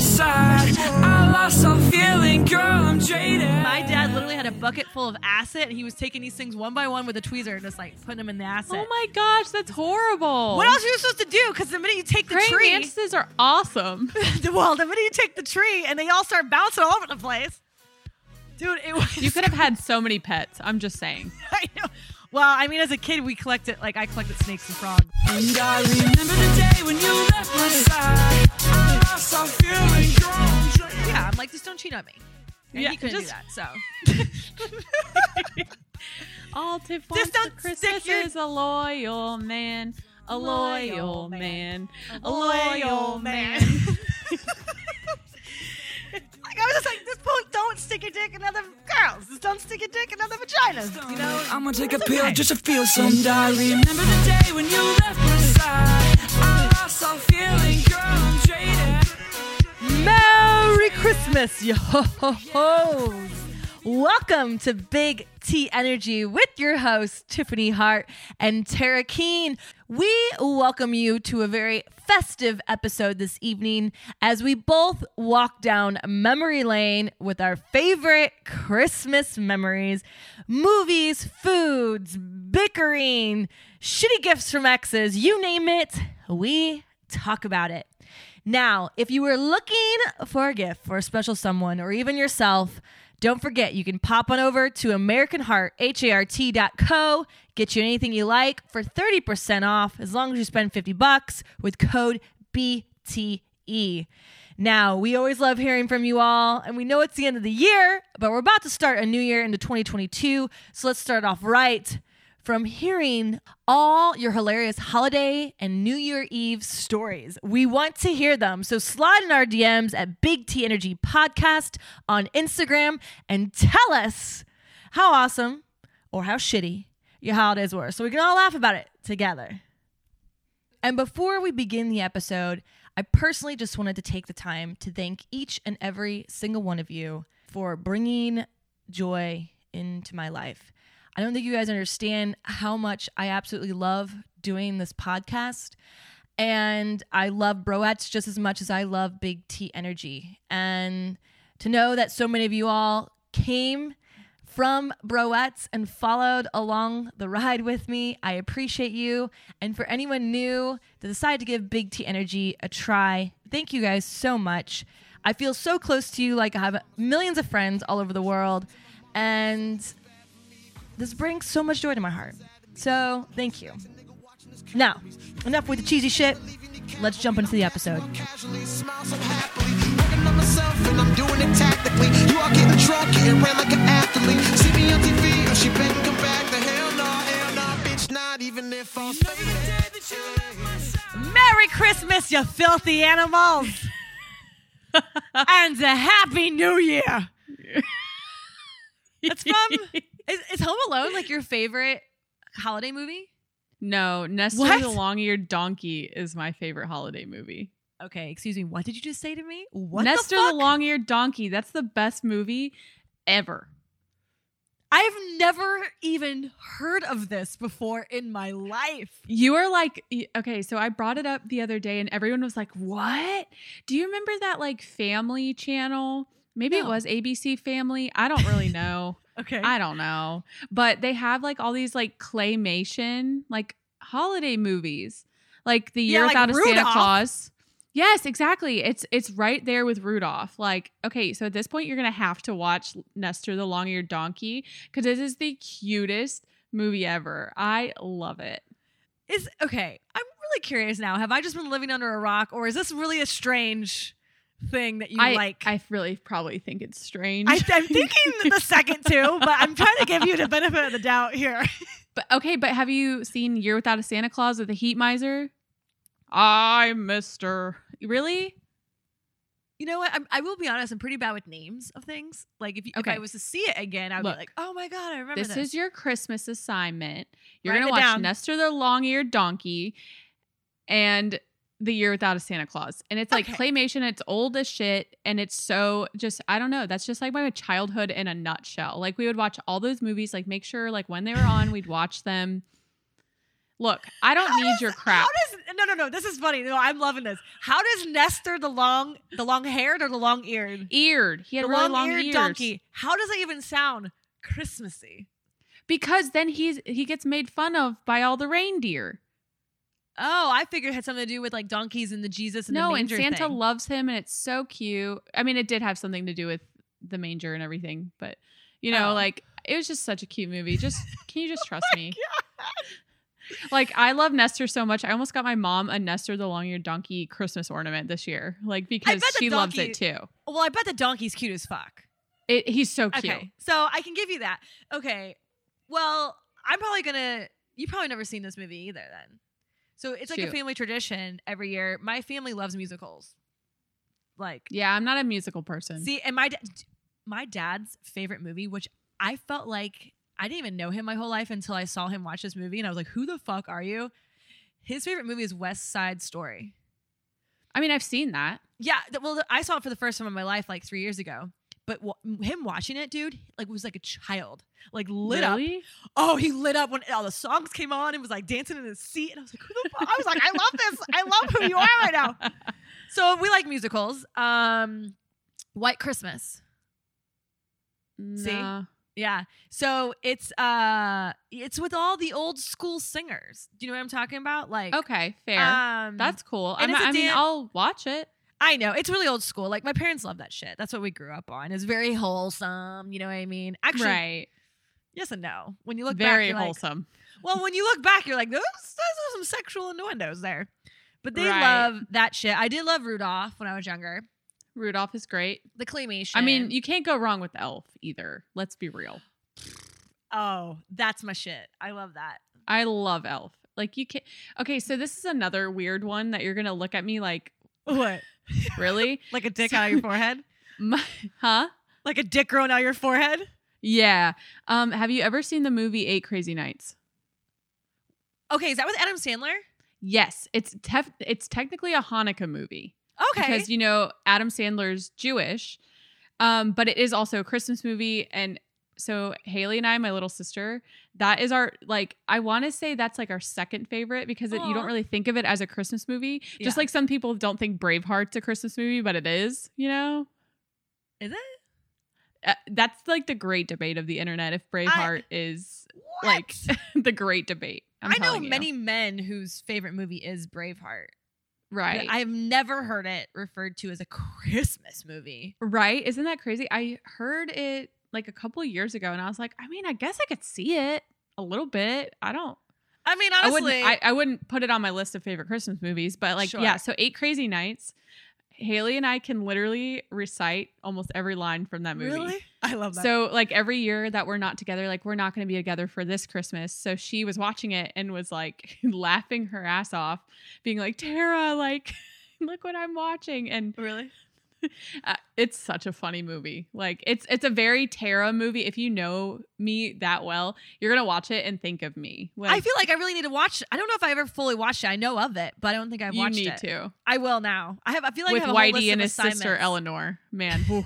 inside. I lost some feeling, girl, I'm jaded. My dad literally had a bucket full of acid, and he was taking these things one by one with a tweezer and just like putting them in the acid. Oh my gosh, that's horrible. What else are you supposed to do? Because the minute you take the tree, mantises are awesome. Well, the minute you take the tree and they all start bouncing all over the place. Dude, it was... You could have had so many pets. I'm just saying. I know. Well, I mean, as a kid, we collected, like, I collected snakes and frogs. And I remember the day when you left my side. I lost all feeling, girl. Yeah, I'm like, just don't cheat on me. And yeah, he couldn't do that, so. All Tiff wants for Christmas is a loyal man. A loyal man. A loyal man. Like, I was just like, this point, don't stick your dick in other girls. Just don't stick your dick in other vaginas. You know? I'm gonna take a pill just to feel some diary. Remember the day when you left my side. I lost all feeling, girl, I'm jaded. Merry Christmas, yo ho ho. Welcome to Big T Energy with your hosts, Tiffany Hart and Tara Keen. We welcome you to a very festive episode this evening as we both walk down memory lane with our favorite Christmas memories, movies, foods, bickering, shitty gifts from exes, you name it, we talk about it. Now, if you were looking for a gift for a special someone or even yourself, don't forget, you can pop on over to American Heart, HART.co, get you anything you like for 30% off as long as you spend $50 with code BTE. Now, we always love hearing from you all, and we know it's the end of the year, but we're about to start a new year into 2022, so let's start off right from hearing all your hilarious holiday and New Year Eve stories. We want to hear them. So slide in our DMs at Big T Energy Podcast on Instagram and tell us how awesome or how shitty your holidays were, so we can all laugh about it together. And before we begin the episode, I personally just wanted to take the time to thank each and every single one of you for bringing joy into my life. I don't think you guys understand how much I absolutely love doing this podcast, and I love Broettes just as much as I love Big T Energy. And to know that so many of you all came from Broettes and followed along the ride with me, I appreciate you. And for anyone new to decide to give Big T Energy a try, thank you guys so much. I feel so close to you, like I have millions of friends all over the world, and this brings so much joy to my heart. So, thank you. Now, enough with the cheesy shit. Let's jump into the episode. Merry Christmas, you filthy animals. And a Happy New Year. That's from... Is Home Alone like your favorite holiday movie? No, Nestor the Long-Eared Donkey is my favorite holiday movie. Okay, excuse me. What did you just say to me? What the fuck? Nestor the Long-Eared Donkey. That's the best movie ever. I've never even heard of this before in my life. You are like, okay, so I brought it up the other day and everyone was like, what? Do you remember that like family channel? Maybe no. It was ABC Family. I don't really know. Okay. I don't know. But they have like all these like claymation, like holiday movies, like the Year Without a Santa Claus. Yes, exactly. It's right there with Rudolph. Like, okay, so at this point, you're going to have to watch Nestor the Long-Eared Donkey because this is the cutest movie ever. I love it. Okay, I'm really curious now. Have I just been living under a rock, or is this really a strange thing that you like? I really probably think it's strange. I'm thinking the second two, but I'm trying to give you the benefit of the doubt here. But have you seen Year Without a Santa Claus with the heat miser? I'm Mr. Really? You know what? I will be honest. I'm pretty bad with names of things. Like if I was to see it again, I'd be like, oh my God, I remember this. This is your Christmas assignment. You're going to watch Nestor the Long-Eared Donkey and The Year Without a Santa Claus. And it's like claymation. It's old as shit. And it's so just, I don't know. That's just like my childhood in a nutshell. Like we would watch all those movies, like make sure like when they were on, we'd watch them. Look, I don't need your crap. No. This is funny. No, I'm loving this. How does Nestor the long-haired or the long-eared? Eared. He had really long ears. Donkey. How does it even sound Christmassy? Because then he gets made fun of by all the reindeer. Oh, I figured it had something to do with like donkeys and the Jesus and the manger. No, and Santa loves him, and it's so cute. I mean, it did have something to do with the manger and everything, but you know, like it was just such a cute movie. Just can you just trust me? God. Like, I love Nestor so much. I almost got my mom a Nestor the Long-Eared Donkey Christmas ornament this year. Like, because she loves it too. Well, I bet the donkey's cute as fuck. He's so cute. Okay, so I can give you that. Okay. Well, I'm probably going to... You've probably never seen this movie either then. So it's like a family tradition every year. My family loves musicals. Like... Yeah, I'm not a musical person. See, and my dad's favorite movie, which I felt like... I didn't even know him my whole life until I saw him watch this movie, and I was like, who the fuck are you? His favorite movie is West Side Story. I mean, I've seen that. Yeah. Well, I saw it for the first time in my life like 3 years ago, but him watching it, dude, like was like a child, like lit up. Oh, he lit up when all the songs came on and was like dancing in his seat. And I was like, who the fuck? I was like, I love this. I love who you are right now. So we like musicals. White Christmas. Nah. See? Yeah. So it's with all the old school singers. Do you know what I'm talking about? Like, okay, fair. That's cool. I mean, I'll watch it. I know. It's really old school. Like, my parents love that shit. That's what we grew up on. It's very wholesome. You know what I mean? Actually, right. Yes and no. When you look back, very wholesome. Like, well, when you look back, you're like, those are some sexual innuendos there. But they love that shit. I did love Rudolph when I was younger. Rudolph is great. The claymation. I mean, you can't go wrong with Elf either. Let's be real. Oh, that's my shit. I love that. I love Elf. Like, you can't. Okay, so this is another weird one that you're going to look at me like. What? Really? Like a dick out of your forehead? Like a dick growing out of your forehead? Yeah. Have you ever seen the movie 8 Crazy Nights? Okay, is that with Adam Sandler? Yes. It's technically a Hanukkah movie. Okay. Because, you know, Adam Sandler's Jewish, but it is also a Christmas movie. And so Haley and I, my little sister, that is our, like, I want to say that's like our second favorite because you don't really think of it as a Christmas movie. Yeah. Just like some people don't think Braveheart's a Christmas movie, but it is, you know? Is it? That's like the great debate of the internet. If Braveheart is what? Like the great debate. I know many men whose favorite movie is Braveheart. Right. I've never heard it referred to as a Christmas movie. Right. Isn't that crazy? I heard it like a couple of years ago and I was like, I mean, I guess I could see it a little bit. I mean, honestly, I wouldn't put it on my list of favorite Christmas movies, but like, sure. Yeah. So 8 Crazy Nights, Haley and I can literally recite almost every line from that movie. Really? I love that. So like every year that we're not together, like we're not going to be together for this Christmas. So she was watching it and was like laughing her ass off, being like, Tara, like, look what I'm watching. And really, it's such a funny movie. Like it's a very Tara movie. If you know me that well, you're going to watch it and think of me. Like, I feel like I really need to watch. I don't know if I ever fully watched it. I know of it, but I don't think I've watched it. You need to. I will now. I feel like I have a whole list of assignments. With Whitey and his sister Eleanor. Man.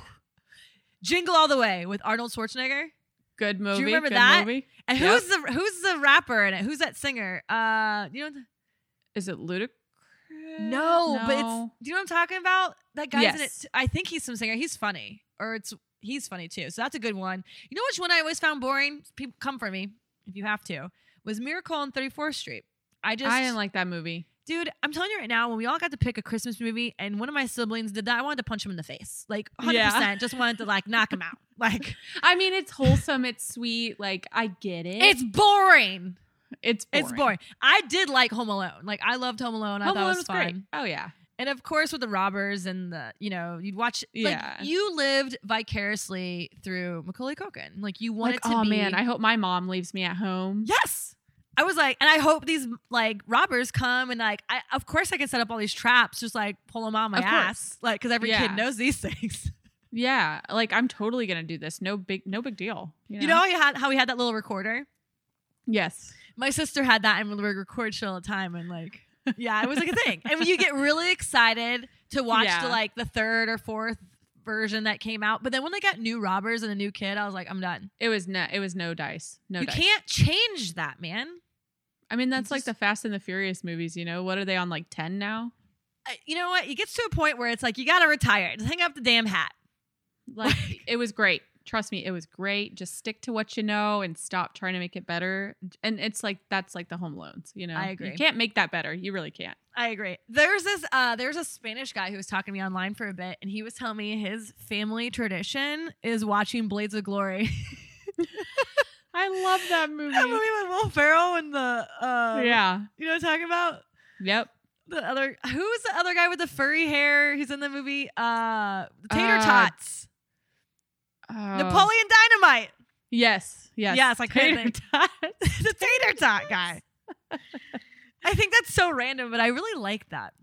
Jingle All the Way with Arnold Schwarzenegger. Good movie. Do you remember that? Movie? And yep. Who's the rapper in it? Who's that singer? You know, is it Ludacris? No, but it's, do you know what I'm talking about? That guy's in it. I think he's some singer. He's funny, or he's funny too. So that's a good one. You know which one I always found boring? People come for me if you have to. Was Miracle on 34th Street. I didn't like that movie, dude. I'm telling you right now, when we all got to pick a Christmas movie, and one of my siblings did that, I wanted to punch him in the face, like 100%. Yeah. Just wanted to like knock him out. Like, I mean, it's wholesome, it's sweet. Like, I get it. It's boring. It's boring. I did like Home Alone. Like, I loved Home Alone. I thought it was fun. Great. Oh yeah. And of course with the robbers and the, you know, you'd watch. Yeah. Like, you lived vicariously through Macaulay Culkin. Like, you wanted to be. Oh man, I hope my mom leaves me at home. Yes. I was like, and I hope these like robbers come and like, of course I can set up all these traps, just like pull them on my ass. Like, cause every kid knows these things. Yeah. Like, I'm totally going to do this. No big deal. You know how we had that little recorder? Yes. My sister had that and we would record shit all the time and like, yeah, it was like a thing. And you get really excited to watch the third or fourth version that came out. But then when they got new robbers and a new kid, I was like, I'm done. It was no dice. No dice. You can't change that, man. I mean, that's like the Fast and the Furious movies, you know? What are they on, like 10 now? You know what? It gets to a point where it's like, you got to retire. Just hang up the damn hat. Like, it was great. Trust me, it was great. Just stick to what you know and stop trying to make it better. And it's like, that's like the Home Loans, you know? I agree. You can't make that better. You really can't. I agree. There's a Spanish guy who was talking to me online for a bit, and he was telling me his family tradition is watching Blades of Glory. I love that movie. That movie with Will Ferrell and the... yeah. You know what I'm talking about? Yep. Who's the other guy with the furry hair? He's in the movie. Tater Tots. Napoleon Dynamite. Yes. I couldn't think. The Tater Tot guy. I think that's so random, but I really like that.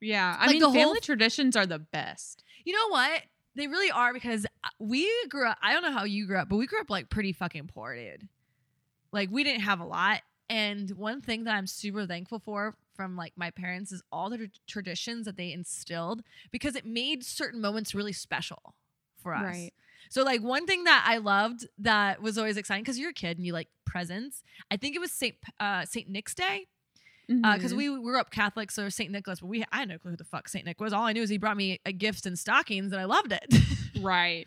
Yeah, I mean, the family traditions are the best. You know what? They really are, because we grew up. I don't know how you grew up, but we grew up like pretty fucking poor, dude. Like, we didn't have a lot. And one thing that I'm super thankful for from like my parents is all the traditions that they instilled, because it made certain moments really special for us. Right. So like, one thing that I loved that was always exciting, because you're a kid and you like presents. I think it was Saint Nick's Day. Because we were up Catholic, so St. Nicholas, but I had no clue who the fuck St. Nick was. All I knew is he brought me gifts and stockings, and I loved it. Right.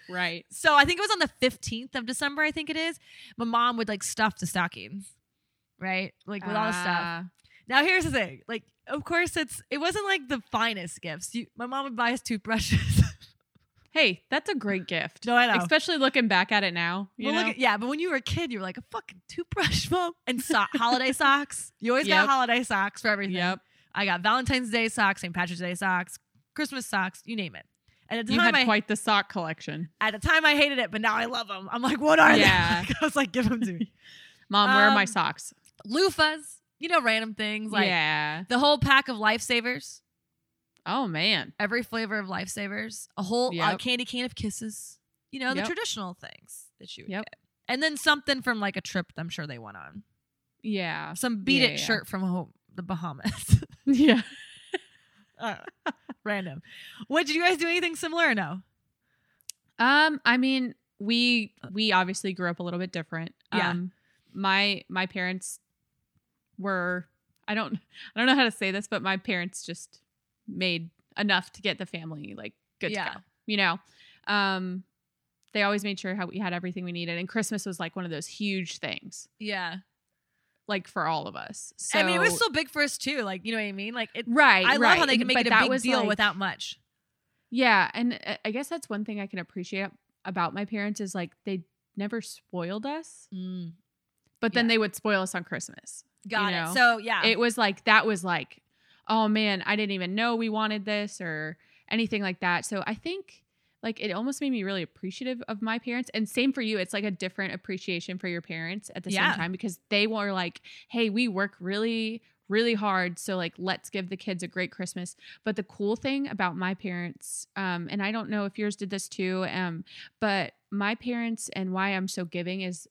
So I think it was on the 15th of December, I think it is. My mom would like stuff the stockings, right? Like with all the stuff. Now here's the thing. Like, of course, it wasn't like the finest gifts. My mom would buy us toothbrushes. Hey, that's a great gift. No, I know. Especially looking back at it now. But when you were a kid, you were like, a fucking toothbrush, mom. And holiday socks. You always got holiday socks for everything. Yep. I got Valentine's Day socks, St. Patrick's Day socks, Christmas socks, you name it. And at the time, you had quite the sock collection. At the time, I hated it, but now I love them. I'm like, what are they? I was like, give them to me. Mom, where are my socks? Loofahs. You know, random things. Like the whole pack of Lifesavers. Oh, man. Every flavor of Lifesavers. A whole candy cane of kisses. You know, the traditional things that you would get. And then something from like a trip I'm sure they went on. Yeah. Some beaded shirt from the Bahamas. Random. What, did you guys do anything similar or no? I mean, we obviously grew up a little bit different. Yeah. My parents were, I don't know how to say this, but my parents just made enough to get the family like good to go, you know. They always made sure we had everything we needed, and Christmas was like one of those huge things, like for all of us. So I mean, it was still big for us too, like, you know what I mean? Like, love how they can make it a big deal without much. And I guess that's one thing I can appreciate about my parents is like, they never spoiled us, but then they would spoil us on Christmas. Got it. So it was like, that was like, oh man, I didn't even know we wanted this or anything like that. So I think like it almost made me really appreciative of my parents. And same for you. It's like a different appreciation for your parents at the same time, because they were like, hey, we work really, really hard. So like, let's give the kids a great Christmas. But the cool thing about my parents, and I don't know if yours did this too, but my parents, and why I'm so giving, is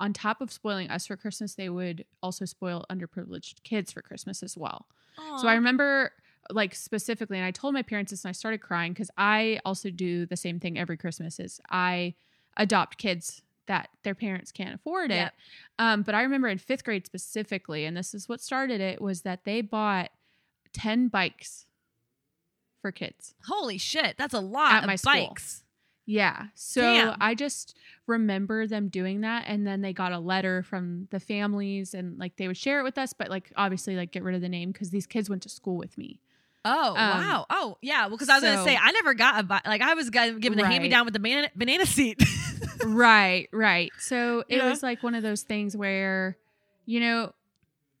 on top of spoiling us for Christmas, they would also spoil underprivileged kids for Christmas as well. Aww. So I remember like specifically, and I told my parents this and I started crying, because I also do the same thing every Christmas is I adopt kids that their parents can't afford it. Yep. But I remember in fifth grade specifically, and this is what started it, was that they bought 10 bikes for kids. Holy shit. That's a lot at my bikes. School. Yeah. So damn. I just remember them doing that. And then they got a letter from the families, and like they would share it with us, but like obviously like get rid of the name, because these kids went to school with me. Oh, wow. Oh, yeah. Well, because I was going to say, I never got a bike. Like, I was given a hand-me-down with the banana seat. Right. So it was like one of those things where, you know,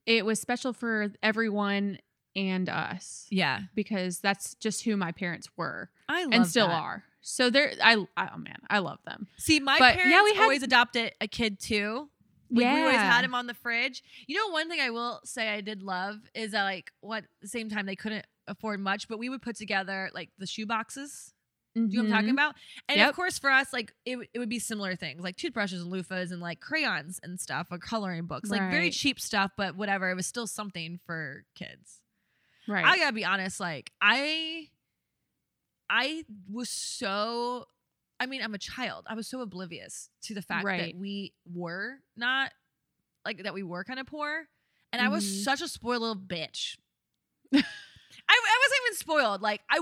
it was special for everyone and us. Yeah. Because that's just who my parents were. I love and still that. Are. So they're, oh man, I love them. See, my parents always adopted a kid too. We always had him on the fridge. You know, one thing I will say I did love is that like, at the same time they couldn't afford much, but we would put together like the shoe boxes. Mm-hmm. Do you know what I'm talking about? And of course for us, like it would be similar things like toothbrushes and loofahs and like crayons and stuff, or coloring books, like very cheap stuff, but whatever. It was still something for kids. Right. I gotta be honest. Like I'm a child. I was so oblivious to the fact that we were kind of poor. And I was such a spoiled little bitch. I wasn't even spoiled. Like I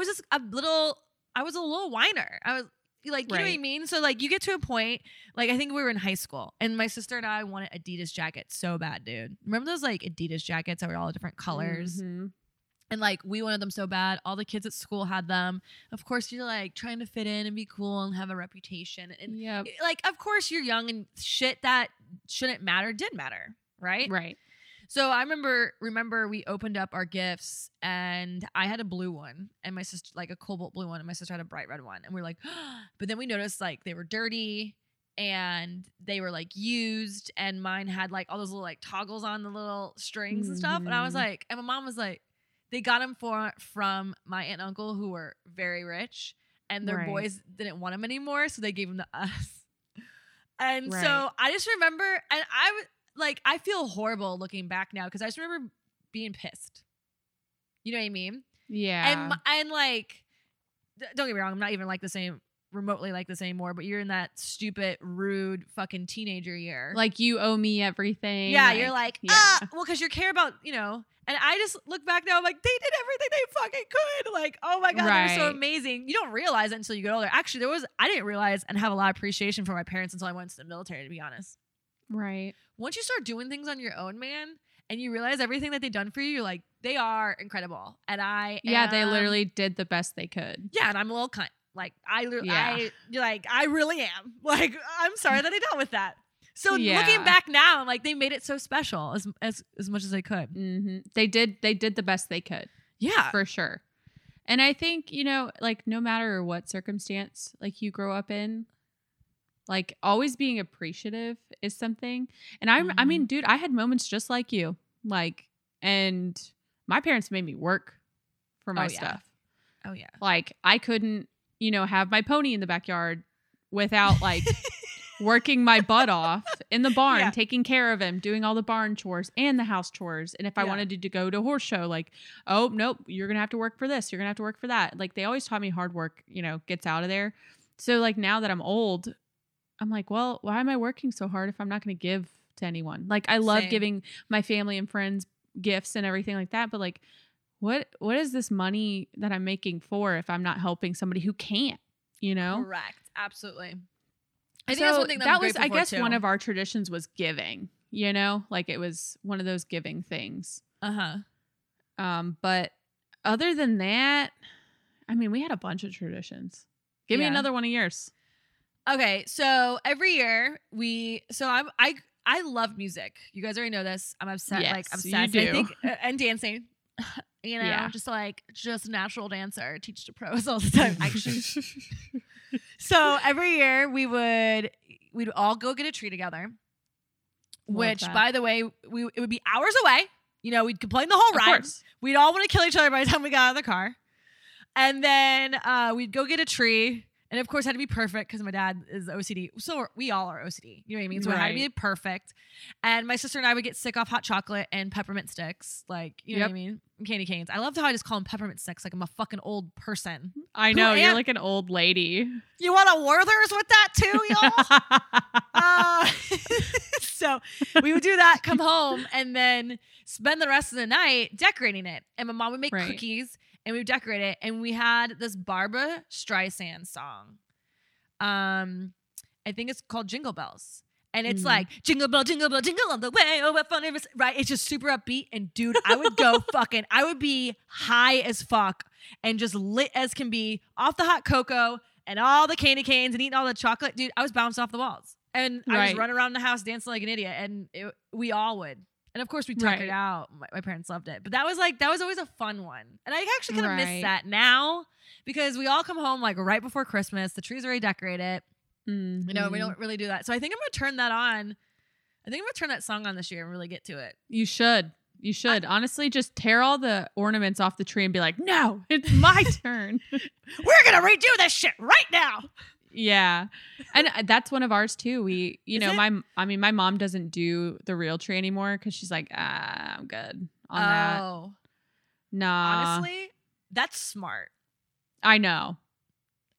was a little whiner. I was like, you know what I mean? So like you get to a point, like I think we were in high school and my sister and I wanted Adidas jackets so bad, dude. Remember those like Adidas jackets that were all different colors? Mm-hmm. And like we wanted them so bad. All the kids at school had them. Of course you're like trying to fit in and be cool and have a reputation. And like, of course you're young and shit that shouldn't matter did matter. Right? Right. So I remember we opened up our gifts and I had a blue one and my sister, like a cobalt blue one, and my sister had a bright red one. And we were like, oh. But then we noticed like they were dirty and they were like used, and mine had like all those little like toggles on the little strings and stuff. And I was like, and my mom was like, they got them from my aunt and uncle who were very rich and their boys didn't want them anymore. So they gave them to us. And so I just remember, and like, I feel horrible looking back now because I just remember being pissed. You know what I mean? Yeah. And like, don't get me wrong, I'm not even like the same, remotely like this anymore, but you're in that stupid, rude fucking teenager year. Like, you owe me everything. Yeah, like, you're like, well, because you care about, you know. And I just look back now, I'm like, they did everything they fucking could. Like, oh my God, they were so amazing. You don't realize it until you get older. Actually, I didn't realize and have a lot of appreciation for my parents until I went to the military, to be honest. Right. Once you start doing things on your own, man, and you realize everything that they've done for you, you're like, they are incredible. And they literally did the best they could. Yeah. And I'm a little cunt. Like, I really am. Like, I'm sorry that I dealt with that. So looking back now, I'm like, they made it so special as much as they could. Mm-hmm. They did the best they could. Yeah, for sure. And I think, you know, like no matter what circumstance, like you grow up in, like always being appreciative is something. And I mean, dude, I had moments just like you, like, and my parents made me work for my stuff. Oh yeah. Like I couldn't, you know, have my pony in the backyard without like working my butt off in the barn, taking care of him, doing all the barn chores and the house chores. And if I wanted to go to a horse show, like, oh, nope, you're going to have to work for this. You're going to have to work for that. Like they always taught me hard work, you know, gets out of there. So like now that I'm old, I'm like, well, why am I working so hard if I'm not going to give to anyone? Like, I love giving my family and friends gifts and everything like that. But like, what is this money that I'm making for if I'm not helping somebody who can't, you know? Correct. Absolutely. I think that's one thing that was I guess, too. One of our traditions was giving, you know, like it was one of those giving things. Uh-huh. But other than that, I mean, we had a bunch of traditions. Give me another one of yours. Okay, so every year I love music. You guys already know this. I'm obsessed. Yes, like obsessed. You do. I think, and dancing. You know, just natural dancer. Teach to pros all the time. Actually. So every year we'd all go get a tree together. Which, by the way, it would be hours away. You know, we'd complain the whole ride. We'd all want to kill each other by the time we got out of the car, and then we'd go get a tree. And of course, it had to be perfect because my dad is OCD. So we all are OCD. You know what I mean? So it had to be perfect. And my sister and I would get sick off hot chocolate and peppermint sticks. Like, you know what I mean? Candy canes. I love how I just call them peppermint sticks. Like I'm a fucking old person. I know. You're like an old lady. You want a Werther's with that too, y'all? So we would do that, come home, and then spend the rest of the night decorating it. And my mom would make cookies. And we decorated it, and we had this Barbra Streisand song. I think it's called Jingle Bells. And it's like, jingle bell, jingle bell, jingle all the way. Oh, what fun it is. Right? It's just super upbeat. And, dude, I would go I would be high as fuck and just lit as can be off the hot cocoa and all the candy canes and eating all the chocolate. Dude, I was bounced off the walls. And I was running around the house dancing like an idiot. And we all would. And of course we took it out. My parents loved it. But that was always a fun one. And I actually kind of miss that now because we all come home like right before Christmas. The tree's already decorated. Mm-hmm. You know, we don't really do that. So I think I'm going to turn that on. I think I'm going to turn that song on this year and really get to it. You should. Honestly, just tear all the ornaments off the tree and be like, no, it's my turn. We're going to redo this shit right now. Yeah. And that's one of ours too. My mom doesn't do the real tree anymore because she's like, I'm good on that. Oh. Nah. Honestly, that's smart. I know.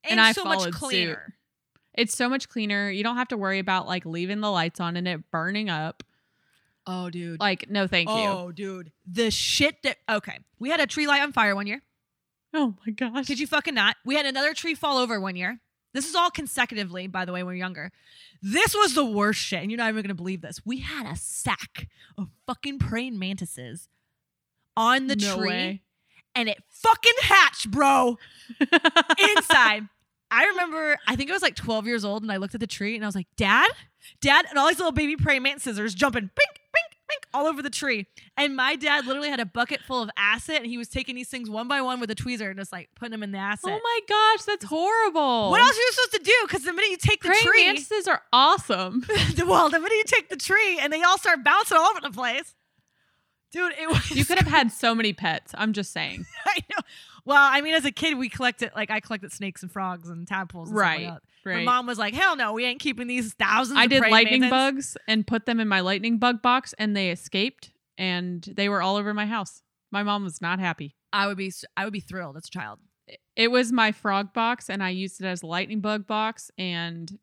And I so followed much cleaner. Suit. It's so much cleaner. You don't have to worry about like leaving the lights on and it burning up. Oh, dude. Like, no thank you. Oh, dude. The shit that... Okay. We had a tree light on fire one year. Oh, my gosh. Could you fucking not? We had another tree fall over one year. This is all consecutively, by the way, when we were younger. This was the worst shit, and you're not even going to believe this. We had a sack of fucking praying mantises on the tree. Way. And it fucking hatched, bro. Inside. I remember, I think I was like 12 years old, and I looked at the tree, and I was like, Dad? Dad? And all these little baby praying mantises are just jumping, bink, bink, bink, all over the tree. And my dad literally had a bucket full of acid, and he was taking these things one by one with a tweezer and just like putting them in the acid. Oh my gosh, that's horrible. What else are you supposed to do? Because the minute you take the tree. Praying mantises are awesome. Well, the minute you take the tree, and they all start bouncing all over the place. Dude, it was... You could have had so many pets. I'm just saying. I know. Well, I mean, as a kid, we collected, like, I collected snakes and frogs and tadpoles and stuff like that. Right. My mom was like, hell no, we ain't keeping these thousands of praying lightning bugs and put them in my lightning bug box, and they escaped, and they were all over my house. My mom was not happy. I would be thrilled as a child. It was my frog box, and I used it as a lightning bug box, and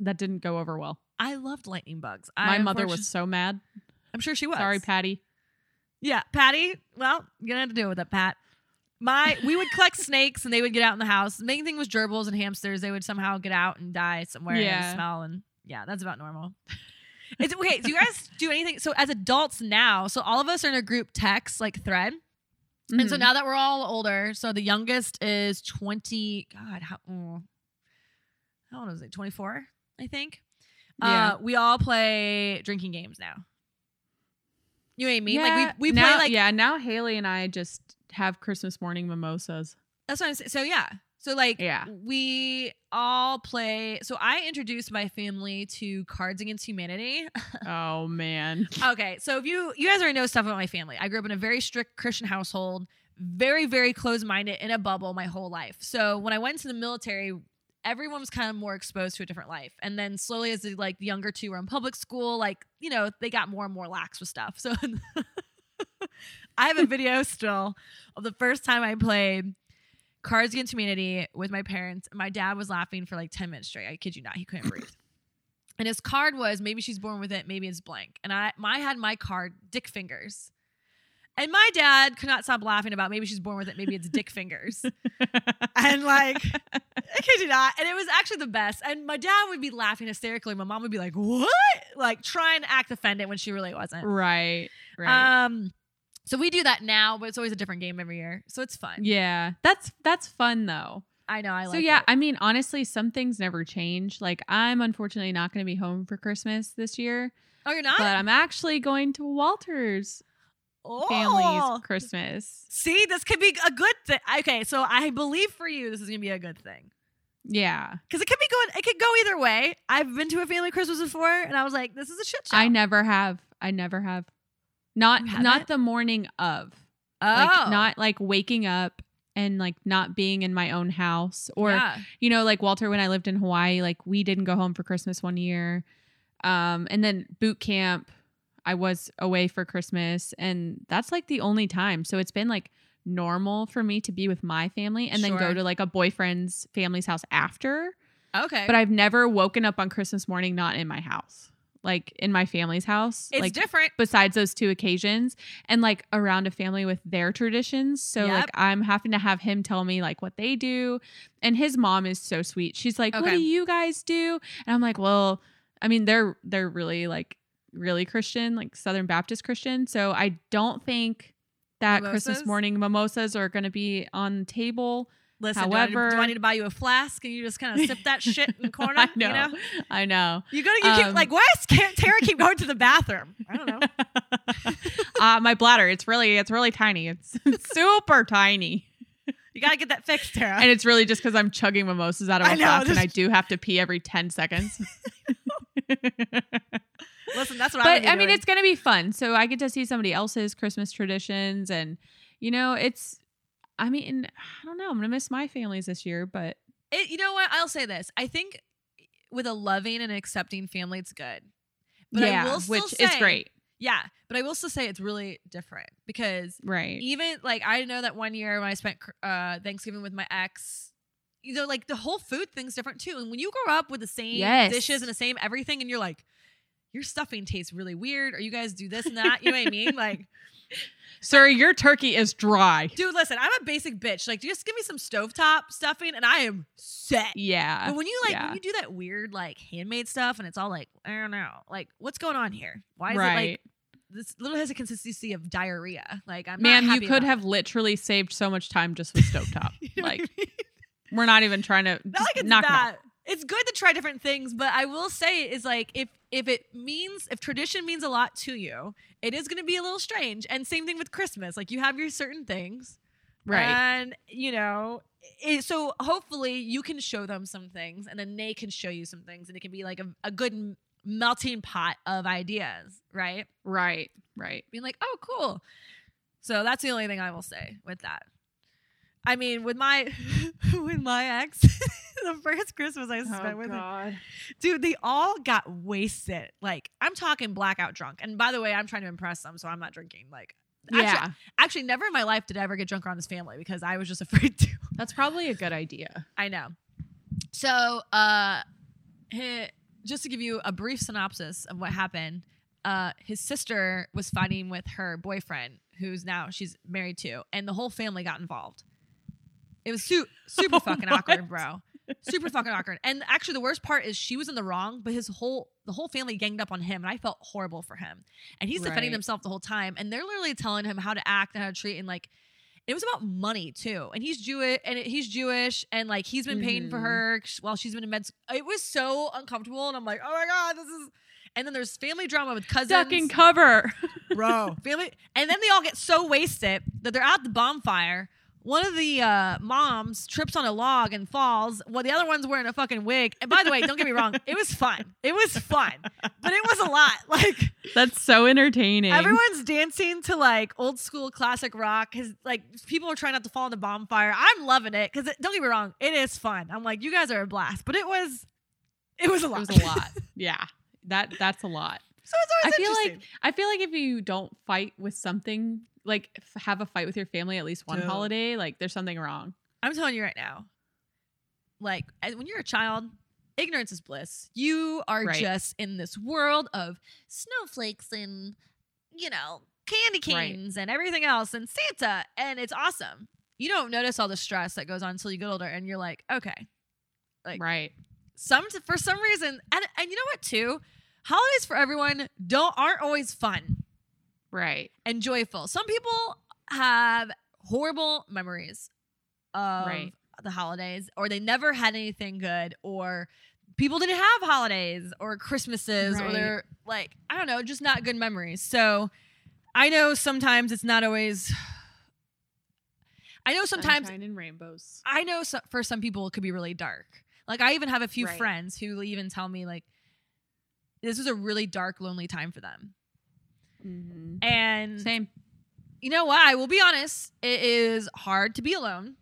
that didn't go over well. I loved lightning bugs. My mother was so mad. I'm sure she was. Sorry, Patty. Yeah, Patty. Well, you're going to have to deal with it, Pat. We would collect snakes, and they would get out in the house. The main thing was gerbils and hamsters. They would somehow get out and die somewhere and smell. And yeah, that's about normal. Okay, so you guys do anything? So as adults now, so all of us are in a group text, like thread. Mm-hmm. And so now that we're all older, so the youngest is 20. God, how old was it? 24, I think. Yeah. We all play drinking games now. You know what I mean? Yeah, like we play like... Yeah, now Haley and I just have Christmas morning mimosas. That's what I'm saying. So yeah. So like we all play... So I introduced my family to Cards Against Humanity. Oh, man. Okay. So if you guys already know stuff about my family. I grew up in a very strict Christian household, very, very closed-minded in a bubble my whole life. So when I went into the military... Everyone was kind of more exposed to a different life. And then slowly as the like the younger two were in public school, like, you know, they got more and more lax with stuff. So I have a video still of the first time I played Cards Against Humanity with my parents. My dad was laughing for like 10 minutes straight. I kid you not. He couldn't breathe. And his card was, maybe she's born with it. Maybe it's blank. And I had my card, dick fingers. And my dad could not stop laughing about maybe she's born with it. Maybe it's dick fingers. And like, I kid you not. And it was actually the best. And my dad would be laughing hysterically. My mom would be like, what? Like trying to act offended when she really wasn't. Right. So we do that now, but it's always a different game every year. So it's fun. Yeah. That's fun though. I know. I like it. So yeah, I mean, honestly, some things never change. Like I'm unfortunately not going to be home for Christmas this year. Oh, you're not? But I'm actually going to Walter's. Oh. Family's Christmas. See, this could be a good thing. Okay, so I believe for you this is gonna be a good thing. Yeah, because it could go either way. I've been to a family Christmas before and I was like, this is a shit show. I never have not the morning of. Oh, like, not like waking up and like not being in my own house or you know, like Walter, when I lived in Hawaii, like we didn't go home for Christmas one year, and then boot camp I was away for Christmas, and that's like the only time. So it's been like normal for me to be with my family and then go to like a boyfriend's family's house after. Okay. But I've never woken up on Christmas morning not in my house, like in my family's house. It's like, different. Besides those two occasions and like around a family with their traditions. So like I'm having to have him tell me like what they do. And his mom is so sweet. She's like, what do you guys do? And I'm like, well, I mean, they're really like, really Christian, like Southern Baptist Christian. So I don't think that mimosas? Christmas morning mimosas are going to be on the table. Listen, however, do I need to buy you a flask and you just kind of sip that shit in the corner? I know. You keep like, why can't Tara keep going to the bathroom? I don't know. My bladder, it's really tiny. It's super tiny. You got to get that fixed, Tara. And it's really just because I'm chugging mimosas out of my flask and I do have to pee every 10 seconds. Listen, that's what I'm doing. But I mean, it's going to be fun. So I get to see somebody else's Christmas traditions. And, you know, I don't know. I'm going to miss my families this year. But you know what? I'll say this. I think with a loving and accepting family, it's good. But yeah, it's great. Yeah. But I will still say it's really different because even like I know that one year when I spent Thanksgiving with my ex, you know, like the whole food thing's different too. And when you grow up with the same dishes and the same everything and you're like, your stuffing tastes really weird, or you guys do this and that. You know what I mean? Like, sir, your turkey is dry. Dude, listen, I'm a basic bitch. Like, just give me some stovetop stuffing and I am set. Yeah. But when you like, when you do that weird, like, handmade stuff and it's all like, I don't know, like, what's going on here? Why is it like this little has a consistency of diarrhea? Like, I'm not happy. Man, you could have literally saved so much time just with stovetop. You know like, I mean? We're not even trying to not like it's knock that. It's good to try different things, but I will say is like, if tradition means a lot to you, it is going to be a little strange. And same thing with Christmas. Like, you have your certain things. Right. And, you know, so hopefully you can show them some things and then they can show you some things and it can be like a good melting pot of ideas. Right. Right. Right. Being like, oh, cool. So that's the only thing I will say with that. I mean, with my ex, the first Christmas I spent with him, dude, they all got wasted. Like, I'm talking blackout drunk. And by the way, I'm trying to impress them, so I'm not drinking. Like, actually, never in my life did I ever get drunk around this family because I was just afraid to. That's probably a good idea. I know. So, just to give you a brief synopsis of what happened, his sister was fighting with her boyfriend, who's now she's married to, and the whole family got involved. It was super fucking awkward, bro. Super fucking awkward. And actually, the worst part is she was in the wrong, but the whole family ganged up on him, and I felt horrible for him. And he's defending himself the whole time, and they're literally telling him how to act and how to treat, and like, it was about money too. And he's Jewish, and like he's been paying for her while she's been in med school. It was so uncomfortable, and I'm like, oh my god, this is. And then there's family drama with cousins. Duck and cover, bro. Family, and then they all get so wasted that they're out the bonfire. One of the moms trips on a log and falls. Well, the other one's wearing a fucking wig. And by the way, don't get me wrong. It was fun. But it was a lot. Like, that's so entertaining. Everyone's dancing to like old school classic rock. Cause like people are trying not to fall in the bonfire. I'm loving it. Cause don't get me wrong. It is fun. I'm like, you guys are a blast. But it was a lot. It was a lot. Yeah. That's a lot. So it's always interesting. I feel like if you don't fight with something, like have a fight with your family at least one holiday, like there's something wrong. I'm telling you right now, like when you're a child, ignorance is bliss. You are just in this world of snowflakes and, you know, candy canes and everything else and Santa. And it's awesome. You don't notice all the stress that goes on until you get older and you're like, okay. Like, for some reason. And you know what too? Holidays for everyone aren't always fun. Right. And joyful. Some people have horrible memories of the holidays, or they never had anything good, or people didn't have holidays or Christmases, or they're like, I don't know, just not good memories. So I know sometimes it's not always. I know sometimes. Sunshine and rainbows. I know for some people it could be really dark. Like, I even have a few friends who even tell me, like, this was a really dark, lonely time for them. Mm-hmm. And same, you know what? I will be honest. It is hard to be alone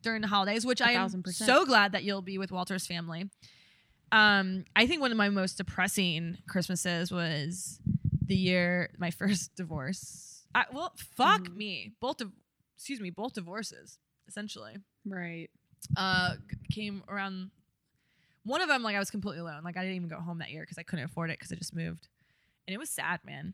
during the holidays, which I am so glad that you'll be with Walter's family. I think one of my most depressing Christmases was the year my first divorce. Both divorces essentially. Right. Came around. One of them, like I was completely alone. Like I didn't even go home that year because I couldn't afford it because I just moved, and it was sad, man.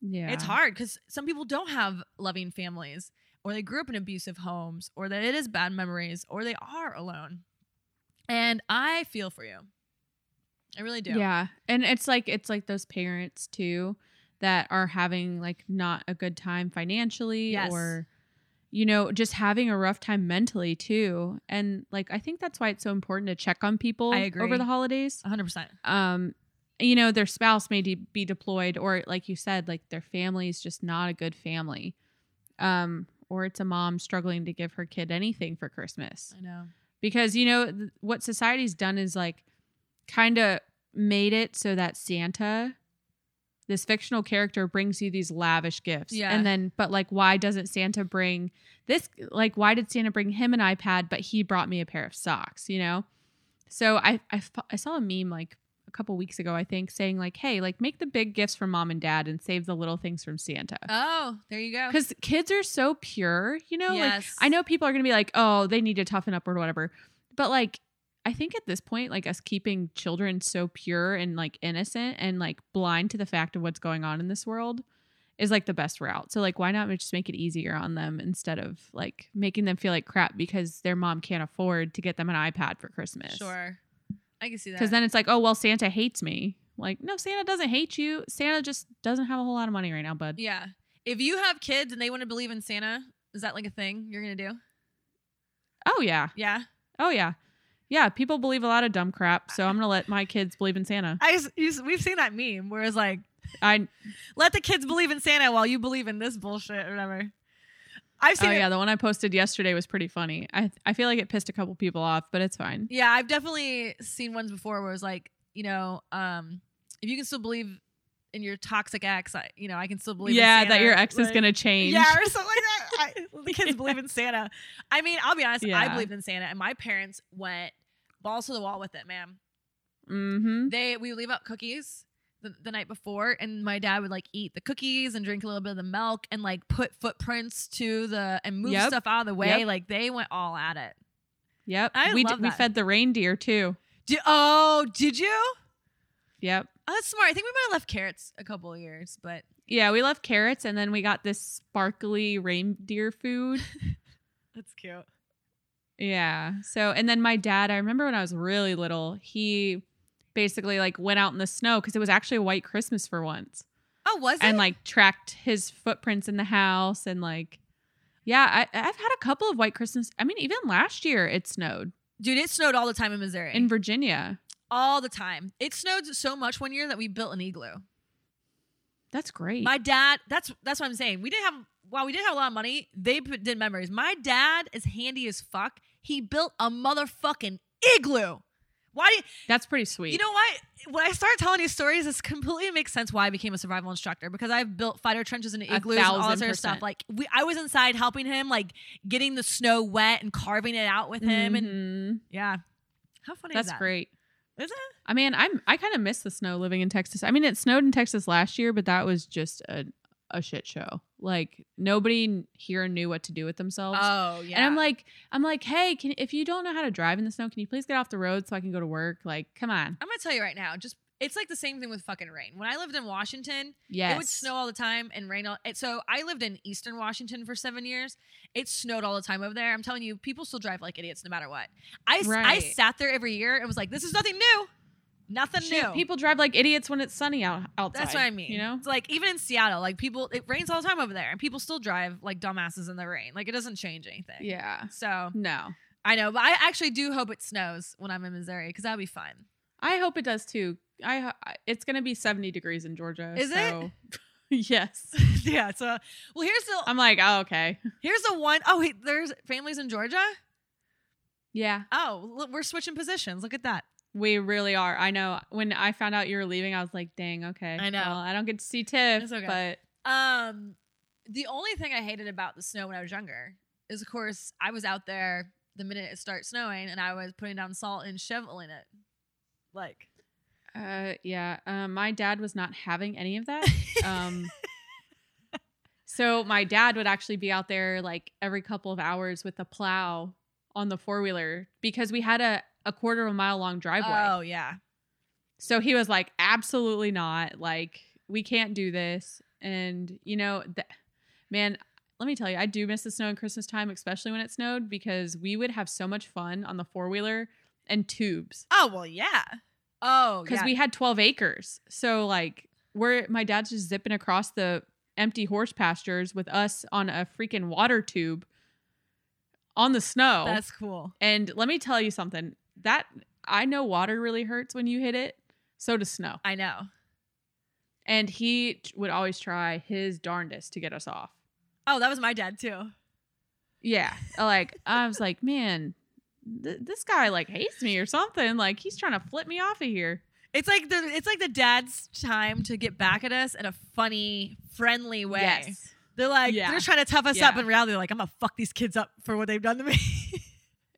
Yeah, it's hard because some people don't have loving families, or they grew up in abusive homes, or that it is bad memories, or they are alone. And I feel for you. I really do. Yeah. And it's like those parents too that are having like not a good time financially, or, you know, just having a rough time mentally too. And like, I think that's why it's so important to check on people over the holidays. 100%. You know, their spouse may be deployed, or like you said, like their family is just not a good family. Or it's a mom struggling to give her kid anything for Christmas. I know. Because, you know, what society's done is like kind of made it so that Santa, this fictional character, brings you these lavish gifts. Yeah. And then, but like, why doesn't Santa bring this? Like, why did Santa bring him an iPad, but he brought me a pair of socks, you know? So I saw a meme like a couple weeks ago, I think, saying like, hey, like make the big gifts for mom and dad and save the little things from Santa. Oh, there you go. Because kids are so pure, you know, like I know people are going to be like, oh, they need to toughen up or whatever. But like, I think at this point, like, us keeping children so pure and, like, innocent and, like, blind to the fact of what's going on in this world is, like, the best route. So, like, why not just make it easier on them instead of, like, making them feel like crap because their mom can't afford to get them an iPad for Christmas? Sure. I can see that. Because then it's like, oh, well, Santa hates me. Like, no, Santa doesn't hate you. Santa just doesn't have a whole lot of money right now, bud. Yeah. If you have kids and they want to believe in Santa, is that, like, a thing you're going to do? Oh, yeah. Yeah? Oh, yeah. Yeah, people believe a lot of dumb crap, so I'm going to let my kids believe in Santa. We've seen that meme where it's like, I let the kids believe in Santa while you believe in this bullshit or whatever. I've seen the one I posted yesterday was pretty funny. I feel like it pissed a couple people off, but it's fine. Yeah, I've definitely seen ones before where it's like, you know, if you can still believe in your toxic ex, I can still believe in Santa. Yeah, that your ex is going to change. Yeah, or something like that. The kids believe in Santa. I mean, I'll be honest, yeah. I believed in Santa, and my parents went balls to the wall with it, ma'am. Mm-hmm. We would leave out cookies the night before, and my dad would, like, eat the cookies and drink a little bit of the milk and, like, put footprints and move stuff out of the way. Yep. Like, they went all at it. Yep. We fed the reindeer, too. Did you? Yep. Oh, that's smart. I think we might have left carrots a couple of years, but... Yeah, we left carrots, and then we got this sparkly reindeer food. That's cute. Yeah. So, and then my dad, I remember when I was really little, he basically, like, went out in the snow because it was actually a white Christmas for once. Oh, was it? And, like, tracked his footprints in the house, and, like, yeah, I've had a couple of white Christmas. I mean, even last year it snowed. Dude, it snowed all the time in Missouri. In Virginia. All the time. It snowed so much one year that we built an igloo. That's great. My dad, that's what I'm saying. We didn't have a lot of money, they did memories. My dad is handy as fuck. He built a motherfucking igloo. That's pretty sweet. You know what? When I start telling these stories, this completely makes sense why I became a survival instructor, because I've built fire trenches and igloos and all that sort of stuff. Like, I was inside helping him, like, getting the snow wet and carving it out with him. Mm-hmm. And yeah. How funny is that? That's great. Is it? I mean, I kind of miss the snow living in Texas. I mean, it snowed in Texas last year, but that was just a shit show. Like, nobody here knew what to do with themselves. Oh, yeah. And I'm like, hey, if you don't know how to drive in the snow, can you please get off the road so I can go to work? Like, come on. I'm gonna tell you right now, it's like the same thing with fucking rain. When I lived in Washington, yes, it would snow all the time and rain all. So I lived in Eastern Washington for 7 years. It snowed all the time over there. I'm telling you, people still drive like idiots no matter what. I sat there every year and was like, this is nothing new. Nothing new. People drive like idiots when it's sunny outside. That's what I mean. You know, it's like, even in Seattle, like, people, it rains all the time over there, and people still drive like dumbasses in the rain. Like, it doesn't change anything. Yeah. So no, I know, but I actually do hope it snows when I'm in Missouri, because that'd be fun. I hope it does too. It's going to be 70 degrees in Georgia. Is it? Yes. Yeah. So, well, I'm like, oh, okay. Here's the one. Oh, wait, there's families in Georgia? Yeah. Oh, we're switching positions. Look at that. We really are. I know. When I found out you were leaving, I was like, dang, okay. I know. Well, I don't get to see Tiff. It's okay. But the only thing I hated about the snow when I was younger is, of course, I was out there the minute it starts snowing, and I was putting down salt and shoveling it. Like... my dad was not having any of that. So my dad would actually be out there like every couple of hours with a plow on the four-wheeler, because we had a quarter of a mile long driveway. Oh yeah. So he was like, absolutely not. Like, we can't do this. And you know, man, let me tell you, I do miss the snow in Christmas time, especially when it snowed, because we would have so much fun on the four-wheeler and tubes. Oh, well, yeah. Oh, because we had 12 acres. So like, my dad's just zipping across the empty horse pastures with us on a freaking water tube on the snow. That's cool. And let me tell you something, that I know water really hurts when you hit it. So does snow. I know. And he would always try his darndest to get us off. Oh, that was my dad too. Yeah. Like, I was like, man, this guy like hates me or something. Like, he's trying to flip me off of here. It's like the dad's time to get back at us in a funny, friendly way. Yes. They're like, they're trying to tough us up. In reality, they're like, I'm gonna fuck these kids up for what they've done to me.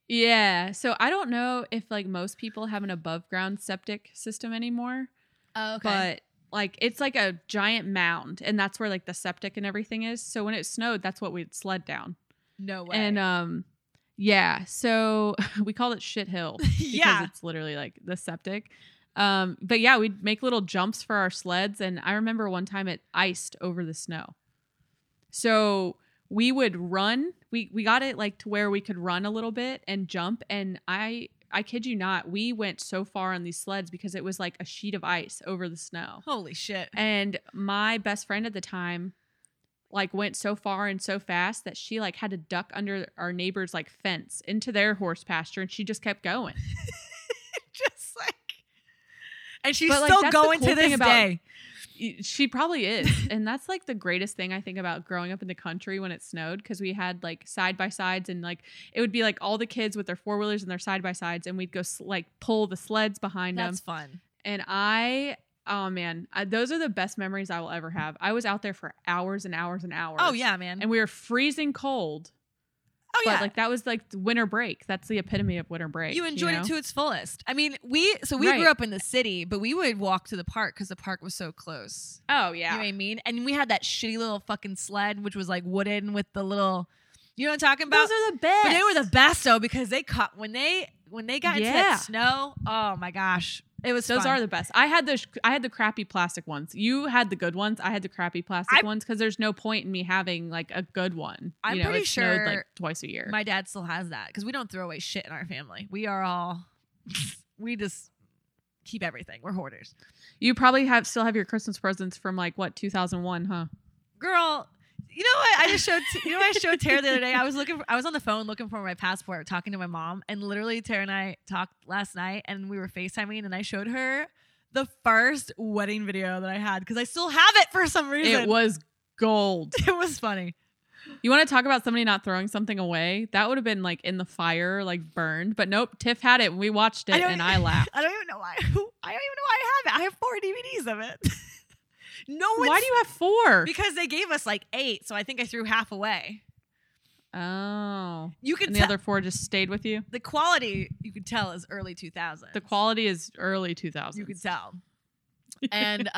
Yeah. So I don't know if like most people have an above ground septic system anymore. Oh, okay. But like, it's like a giant mound, and that's where like the septic and everything is. So when it snowed, that's what we'd sled down. No way. And Yeah. So we call it Shit Hill because it's literally like the septic. But yeah, we'd make little jumps for our sleds. And I remember one time it iced over the snow. So we would run. We got it like to where we could run a little bit and jump. And I kid you not, we went so far on these sleds because it was like a sheet of ice over the snow. Holy shit. And my best friend at the time like went so far and so fast that she like had to duck under our neighbor's like fence into their horse pasture. And she just kept going. Just like, and she's but, like, still going cool to this day. She probably is. And that's like the greatest thing I think about growing up in the country when it snowed, because we had like side by sides and like it would be like all the kids with their four wheelers and their side by sides and we'd go like pull the sleds behind them. That's fun. And I, those are the best memories I will ever have. I was out there for hours and hours and hours. Oh, yeah, man. And we were freezing cold. Oh, but, yeah. Like that was like winter break. That's the epitome of winter break. You enjoyed it to its fullest. I mean, we grew up in the city, but we would walk to the park because the park was so close. Oh, yeah. You know what I mean? And we had that shitty little fucking sled, which was like wooden with the little, you know what I'm talking about? Those are the best. But they were the best though, because they caught, when they got into that snow, oh my gosh. It was Those fun. Are the best. I had the crappy plastic ones. You had the good ones. I had the crappy plastic ones because there's no point in me having like a good one. I'm pretty sure snowed, like twice a year. My dad still has that because we don't throw away shit in our family. We just keep everything. We're hoarders. You probably still have your Christmas presents from like what 2001, huh? Girl, you know what? I showed Tara the other day. I was on the phone looking for my passport, talking to my mom, and literally Tara and I talked last night, and we were FaceTiming, and I showed her the first wedding video that I had because I still have it for some reason. It was gold. It was funny. You want to talk about somebody not throwing something away? That would have been like in the fire, like burned. But nope, Tiff had it. We watched it, and I laughed. I don't even know why. I don't even know why I have it. I have 4 DVDs of it. Why do you have 4? Because they gave us like 8, so I think I threw half away. Oh, you could. And the other 4 just stayed with you. The quality you could tell is early 2000s. The quality is early 2000s. You could tell, and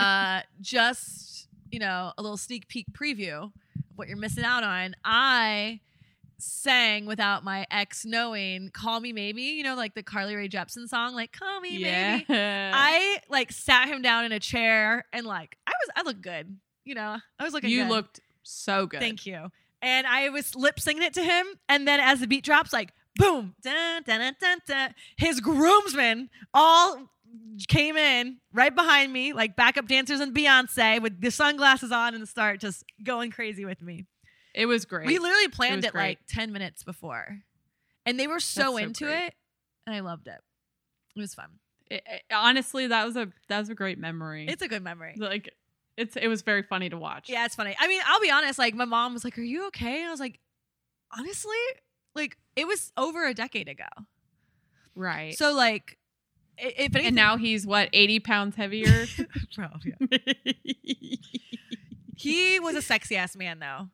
just a little sneak peek preview of what you're missing out on. I sang without my ex knowing "Call Me Maybe," like the Carly Rae Jepsen song, like "Call Me Maybe." I like sat him down in a chair and like I looked good, I was looking good. You looked so good. Thank you. And I was lip singing it to him, and then as the beat drops, like boom, dun, dun, dun, dun, dun, his groomsmen all came in right behind me, like backup dancers and Beyonce with the sunglasses on, and start just going crazy with me. It was great. We literally planned it like 10 minutes before. And they were so into it. And I loved it. It was fun. Honestly, that was a great memory. It's a good memory. Like it was very funny to watch. Yeah, it's funny. I mean, I'll be honest. Like my mom was like, "Are you okay?" And I was like, honestly, like it was over a decade ago. Right. So like. If anything, and now he's what, 80 pounds heavier? Probably. Yeah. He was a sexy ass man though.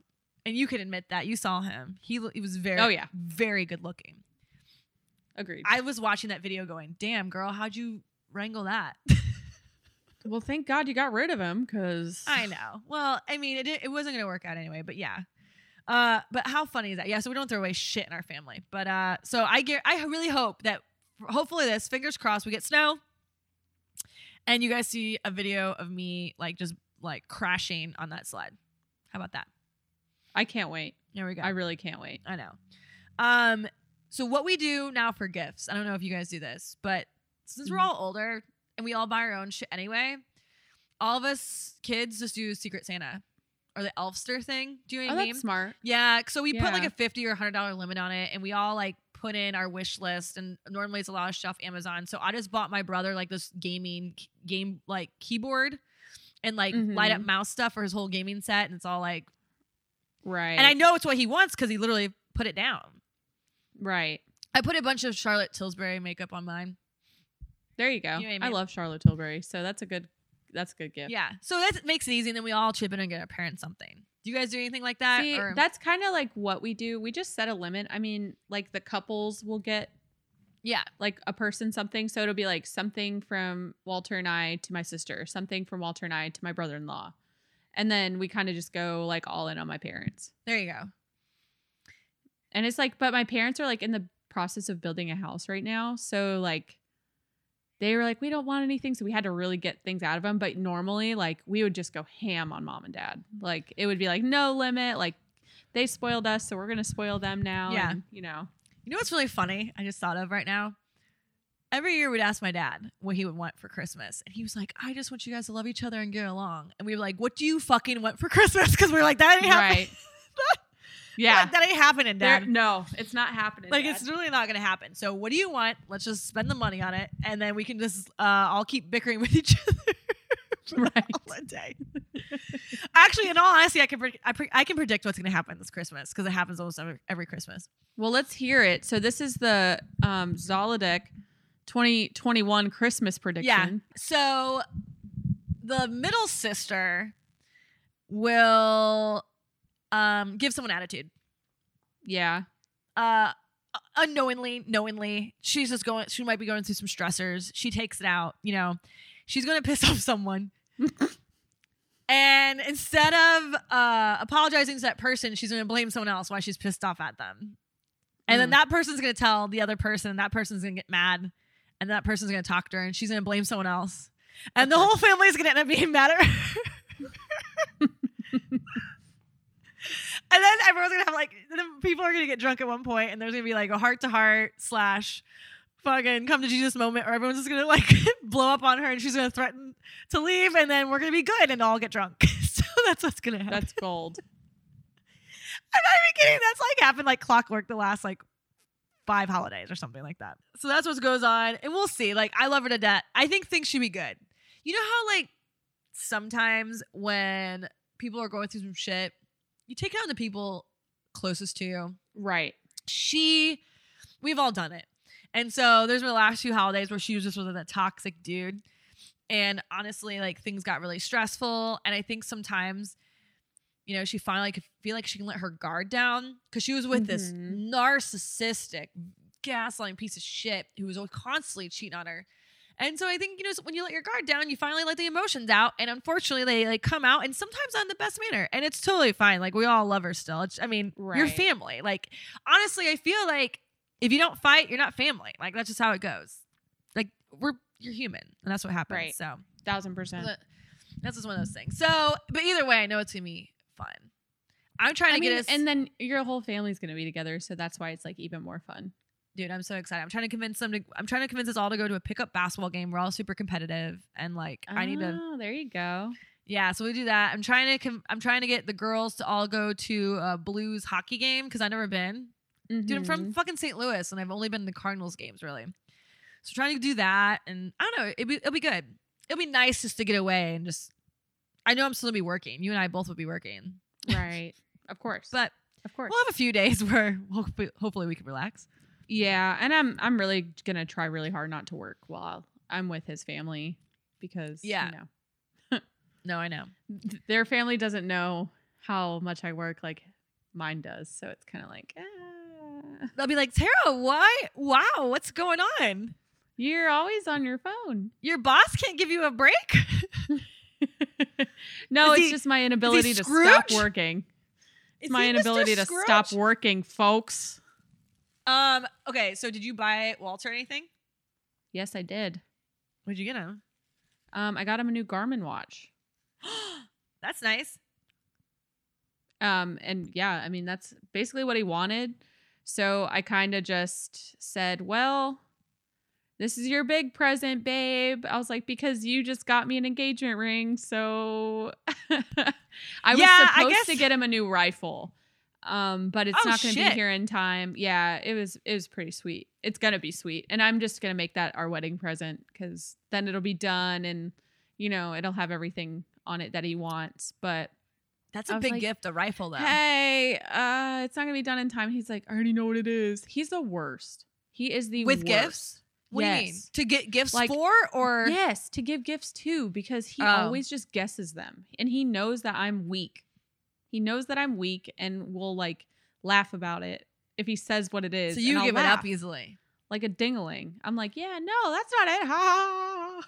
And you can admit that. You saw him. He was very, very good looking. Agreed. I was watching that video going, damn, girl, how'd you wrangle that? Well, thank God you got rid of him because... I know. Well, I mean, it wasn't going to work out anyway, but yeah. But how funny is that? Yeah, so we don't throw away shit in our family. But so I really hope that, hopefully this, fingers crossed, we get snow. And you guys see a video of me like just like crashing on that sled. How about that? I can't wait. There we go. I really can't wait. I know. So what we do now for gifts, I don't know if you guys do this, but since we're all older and we all buy our own shit anyway, all of us kids just do Secret Santa or the Elfster thing. Do you know what I mean? That's smart. Yeah. So we put like a $50 or $100 limit on it, and we all like put in our wish list, and normally it's a lot of stuff Amazon. So I just bought my brother like this game like keyboard and like light up mouse stuff for his whole gaming set, and it's all like... Right. And I know it's what he wants because he literally put it down. Right. I put a bunch of Charlotte Tilbury makeup on mine. There you go. You know what I mean? I love Charlotte Tilbury. So that's a good gift. Yeah. So that makes it easy. And then we all chip in and get our parents something. Do you guys do anything like that? See, that's kind of like what we do. We just set a limit. I mean, like the couples will get. Yeah. Like a person something. So it'll be like something from Walter and I to my sister, something from Walter and I to my brother-in-law. And then we kind of just go like all in on my parents. There you go. And it's like, but my parents are like in the process of building a house right now. So like they were like, we don't want anything. So we had to really get things out of them. But normally like we would just go ham on mom and dad. Like it would be like no limit. Like they spoiled us. So we're going to spoil them now. Yeah. And, you know. You know what's really funny? I just thought of right now. Every year we'd ask my dad what he would want for Christmas. And he was like, I just want you guys to love each other and get along. And we were like, what do you fucking want for Christmas? Because we were like, that ain't happening. Right. Yeah. That ain't happening, Dad. No, it's not happening. Like, Dad. It's really not going to happen. So what do you want? Let's just spend the money on it. And then we can just all keep bickering with each other for right. all the day. Actually, in all honesty, I can predict what's going to happen this Christmas because it happens almost every Christmas. Well, let's hear it. So this is the Zolidec 2021 Christmas prediction. Yeah. So the middle sister will give someone attitude. Yeah. Knowingly. She's just going, she might be going through some stressors. She takes it out, you know. She's going to piss off someone. And instead of apologizing to that person, she's going to blame someone else why she's pissed off at them. And then that person's going to tell the other person, that person's going to get mad. And that person's going to talk to her and she's going to blame someone else. And the whole family's going to end up being mad at her. And then everyone's going to have like, then people are going to get drunk at one point and there's going to be like a heart to heart / fucking come to Jesus moment, or everyone's just going to like blow up on her and she's going to threaten to leave. And then we're going to be good and all get drunk. So that's what's going to happen. That's gold. I'm not even kidding. That's like happened like clockwork the last like 5 holidays or something like that. So that's what goes on. And we'll see. Like, I love her to death. I think things should be good. You know how like sometimes when people are going through some shit, you take it on the people closest to you. Right. We've all done it. And so there's been the last few holidays where she was just with a toxic dude. And honestly, like things got really stressful. And I think sometimes, you know, she finally could feel like she can let her guard down because she was with this narcissistic, gaslighting piece of shit who was constantly cheating on her. And so I think, you know, when you let your guard down, you finally let the emotions out. And unfortunately, they like come out and sometimes on the best manner. And it's totally fine. Like, we all love her still. It's, I mean, right. You're family. Like, honestly, I feel like if you don't fight, you're not family. Like, that's just how it goes. Like, you're human. And that's what happens. Right. So 1,000%. That's just one of those things. So, but either way, I know it's going to be fun. I'm trying to get us, and then your whole family's gonna be together, so that's why it's like even more fun. Dude, I'm so excited. I'm trying to convince us all to go to a pickup basketball game. We're all super competitive, and like I need to. Oh, there you go. Yeah, so we do that. I'm trying to get the girls to all go to a Blues hockey game because I've never been. Mm-hmm. Dude, I'm from fucking St. Louis, and I've only been to the Cardinals games really. So trying to do that, and I don't know. It'll be good. It'll be nice just to get away and just. I know I'm still gonna be working. You and I both will be working. Right. Of course. But of course. We'll have a few days where hopefully we can relax. Yeah. And I'm really gonna try really hard not to work while I'm with his family because yeah. You know. No, I know. Their family doesn't know how much I work like mine does. So it's kinda like They'll be like, Tara, why? Wow, what's going on? You're always on your phone. Your boss can't give you a break? No, it's just my inability to stop working. It's my inability to stop working, folks. Okay, so did you buy Walter anything? Yes, I did. What'd you get him? I got him a new Garmin watch. That's nice. And yeah, I mean, that's basically what he wanted. So I kind of just said, well, this is your big present, babe. I was like, because you just got me an engagement ring. So I was supposed to get him a new rifle. But it's not going to be here in time. Yeah, it was pretty sweet. It's going to be sweet. And I'm just going to make that our wedding present because then it'll be done and, you know, it'll have everything on it that he wants. But that's a big gift, a rifle, though. Hey, it's not going to be done in time. He's like, I already know what it is. He's the worst. He is the worst. With gifts? What do you mean? To get gifts like, for or? Yes, to give gifts to because he always just guesses them. And he knows that I'm weak. And will like laugh about it if he says what it is. So you give it up easily. Like a ding-a-ling. I'm like, yeah, no, that's not it. Ha.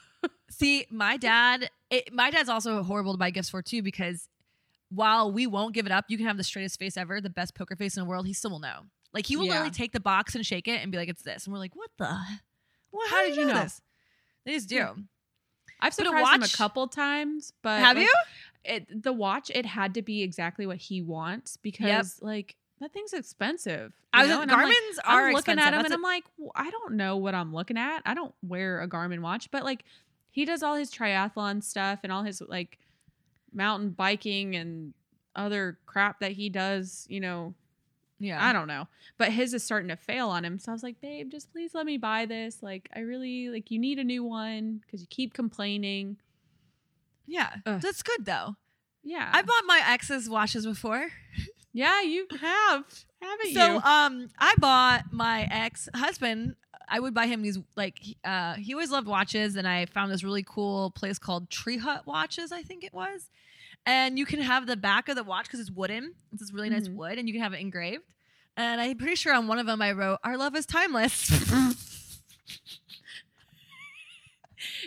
See, my dad's also horrible to buy gifts for too because while we won't give it up, you can have the straightest face ever, the best poker face in the world. He still will know. Like, he will literally take the box and shake it and be like, it's this. And we're like, what the? What? How did you know this? They just do. Yeah. I've surprised him a couple times. But have you? The watch, it had to be exactly what he wants because, like, that thing's expensive. Garmin's are expensive. I'm looking at him and I'm like, well, I don't know what I'm looking at. I don't wear a Garmin watch. But, like, he does all his triathlon stuff and all his, like, mountain biking and other crap that he does, you know. Yeah. I don't know. But his is starting to fail on him. So I was like, babe, just please let me buy this. Like, I really, like, you need a new one because you keep complaining. Yeah. Ugh. That's good, though. Yeah. I bought my ex's watches before. Yeah, you have. Haven't you? So, I bought my ex-husband. I would buy him these, like, he always loved watches. And I found this really cool place called Tree Hut Watches, I think it was. And you can have the back of the watch because it's wooden. It's this really nice wood, and you can have it engraved. And I'm pretty sure on one of them I wrote, "Our love is timeless."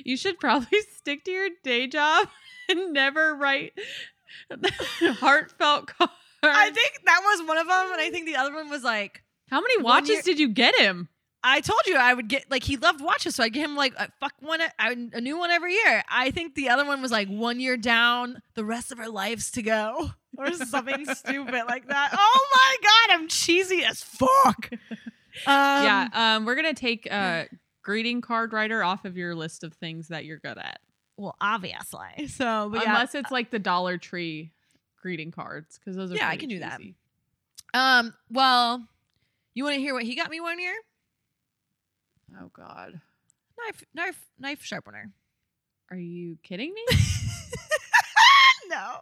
You should probably stick to your day job and never write heartfelt cards. I think that was one of them, and I think the other one was like, "How many watches did you get him?" I told you I would get, like, he loved watches, so I get him like a new one every year. I think the other one was like 1 year down, the rest of our lives to go, or something stupid like that. Oh my god, I'm cheesy as fuck. We're gonna take greeting card writer off of your list of things that you're good at. Well, obviously. So, but unless it's like the Dollar Tree greeting cards, because those are I can do cheesy. That. Well, you want to hear what he got me 1 year? Oh God. Knife sharpener. Are you kidding me? No.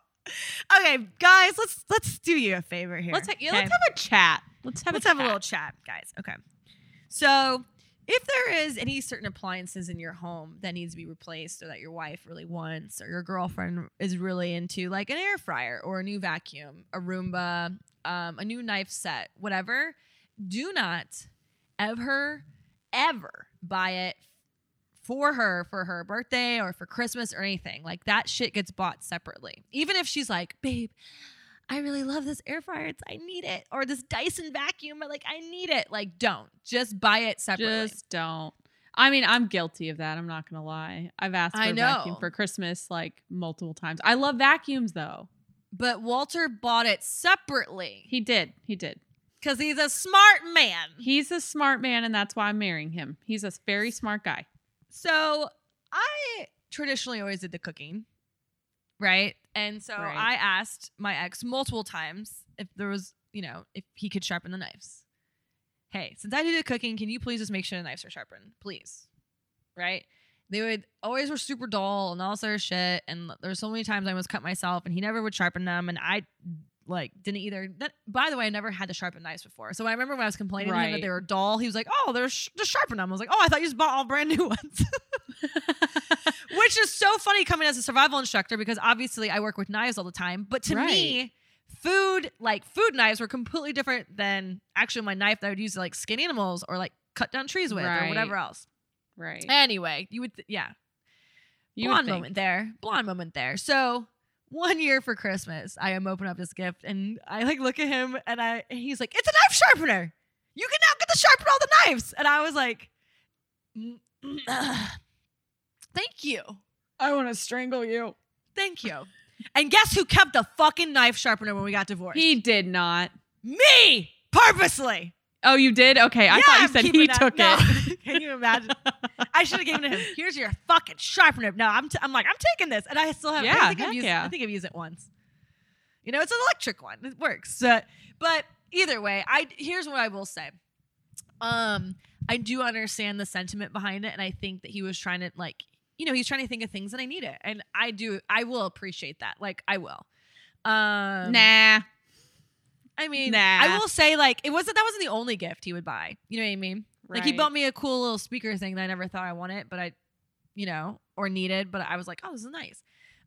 Okay, guys, let's do you a favor here. Let's have a chat. Let's have a little chat, guys. Okay. So if there is any certain appliances in your home that needs to be replaced or that your wife really wants or your girlfriend is really into, like an air fryer or a new vacuum, a Roomba, a new knife set, whatever, do not ever buy it for her birthday or for Christmas or anything. Like, that shit gets bought separately. Even if she's like, babe, I really love this air fryer. I need it. Or this Dyson vacuum. But like, I need it. Like, don't. Just buy it separately. Just don't. I mean, I'm guilty of that. I'm not going to lie. I've asked for a vacuum for Christmas like multiple times. I love vacuums though. But Walter bought it separately. He did. Because he's a smart man. He's a smart man, and that's why I'm marrying him. He's a very smart guy. So I traditionally always did the cooking, right? And so I asked my ex multiple times if there was, you know, if he could sharpen the knives. Hey, since I do the cooking, can you please just make sure the knives are sharpened? Please. Right? They would always were super dull and all sort of shit. And there were so many times I almost cut myself, and he never would sharpen them. And I... like didn't either. That, by the way, I never had to sharpen knives before. So I remember when I was complaining to him that they were dull, he was like, "Oh, they're just sharpen them." I was like, "Oh, I thought you just bought all brand new ones," which is so funny coming as a survival instructor because obviously I work with knives all the time. But to me, food knives were completely different than actually my knife that I would use to like skin animals or like cut down trees with or whatever else. Right. Anyway, you would Blonde moment there. So. 1 year for Christmas, I am opening up this gift and I like look at him and he's like, "It's a knife sharpener. You can now get to sharpen all the knives." And I was like, "Thank you. I want to strangle you. Thank you." And guess who kept the fucking knife sharpener when we got divorced? He did not. Me, purposely. Oh, you did? Okay, I thought you said he took it. Can you imagine? I should have given it to him. "Here's your fucking sharpener." No, I'm taking this, and I still have. Yeah, I think I've used it once. You know, it's an electric one. It works. But either way, here's what I will say. I do understand the sentiment behind it, and I think that he was trying to like, you know, he's trying to think of things that I need it, and I do. I will appreciate that. Like, I will. I will say, like, that wasn't the only gift he would buy. You know what I mean? Right. Like, he bought me a cool little speaker thing that I never thought I wanted, but I, you know, or needed. But I was like, oh, this is nice.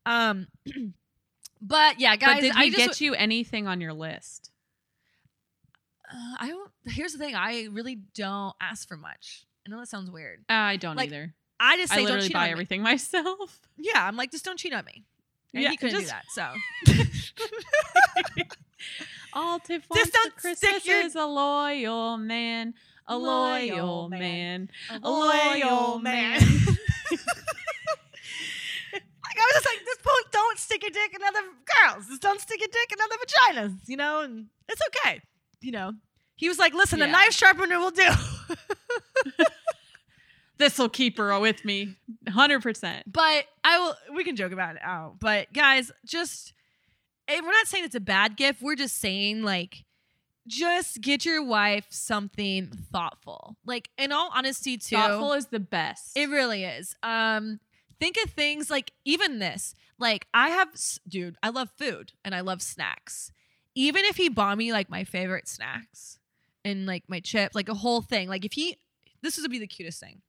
But yeah, guys, but did he get you anything on your list? I don't. Here's the thing: I really don't ask for much. I know that sounds weird. I don't either. I just say, don't cheat on me. I literally buy everything myself. Yeah, I'm like, just don't cheat on me. And he couldn't do that. So all Tiff wants for Christmas is a loyal man. A loyal man. A loyal man. Like, I was just like, this point, don't stick a dick in other girls. Just don't stick a dick in other vaginas, you know? And it's okay. You know? He was like, listen, a knife sharpener will do. This will keep her with me 100%. But I will, we can joke about it out. But guys, just, we're not saying it's a bad gift. We're just saying, like, just get your wife something thoughtful. Like, in all honesty, too. Thoughtful is the best. It really is. Think of things like even this. Like, I have, dude, I love food and I love snacks. Even if he bought me like my favorite snacks and like my chips, like a whole thing. Like, if he, this would be the cutest thing.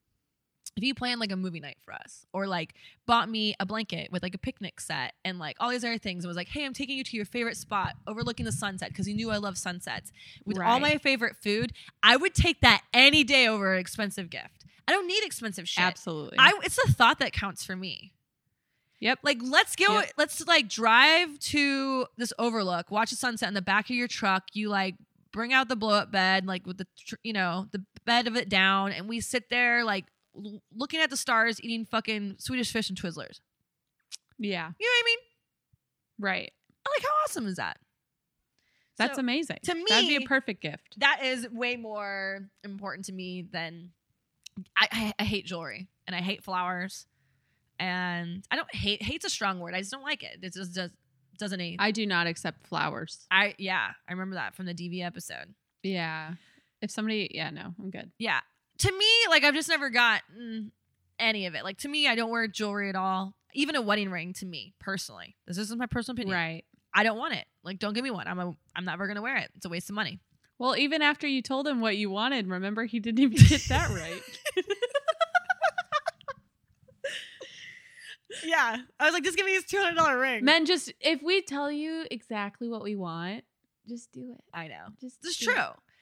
If he planned like a movie night for us or like bought me a blanket with like a picnic set and like all these other things and was like, hey, I'm taking you to your favorite spot overlooking the sunset because he knew I love sunsets with all my favorite food, I would take that any day over an expensive gift. I don't need expensive shit. Absolutely. It's the thought that counts for me. Yep. Like, let's go. Yep. Let's like drive to this overlook, watch the sunset in the back of your truck. You like bring out the blow up bed, like with the, you know, the bed of it down. And we sit there like looking at the stars, eating fucking Swedish fish and Twizzlers. Yeah. You know what I mean? Right. Like, how awesome is that? That's amazing. To me, that'd be a perfect gift. That is way more important to me than I hate jewelry and I hate flowers. And I don't hate's a strong word. I just don't like it. It just doesn't aid. I do not accept flowers. I remember that from the DV episode. Yeah. If somebody, no, I'm good. Yeah. To me, like, I've just never gotten any of it. Like, to me, I don't wear jewelry at all. Even a wedding ring, to me personally. This is my personal opinion. Right. I don't want it. Like, don't give me one. I'm never going to wear it. It's a waste of money. Well, even after you told him what you wanted, remember, he didn't even get that right. Yeah. I was like, just give me his $200 ring. Men, just, if we tell you exactly what we want, just do it. I know. It's true.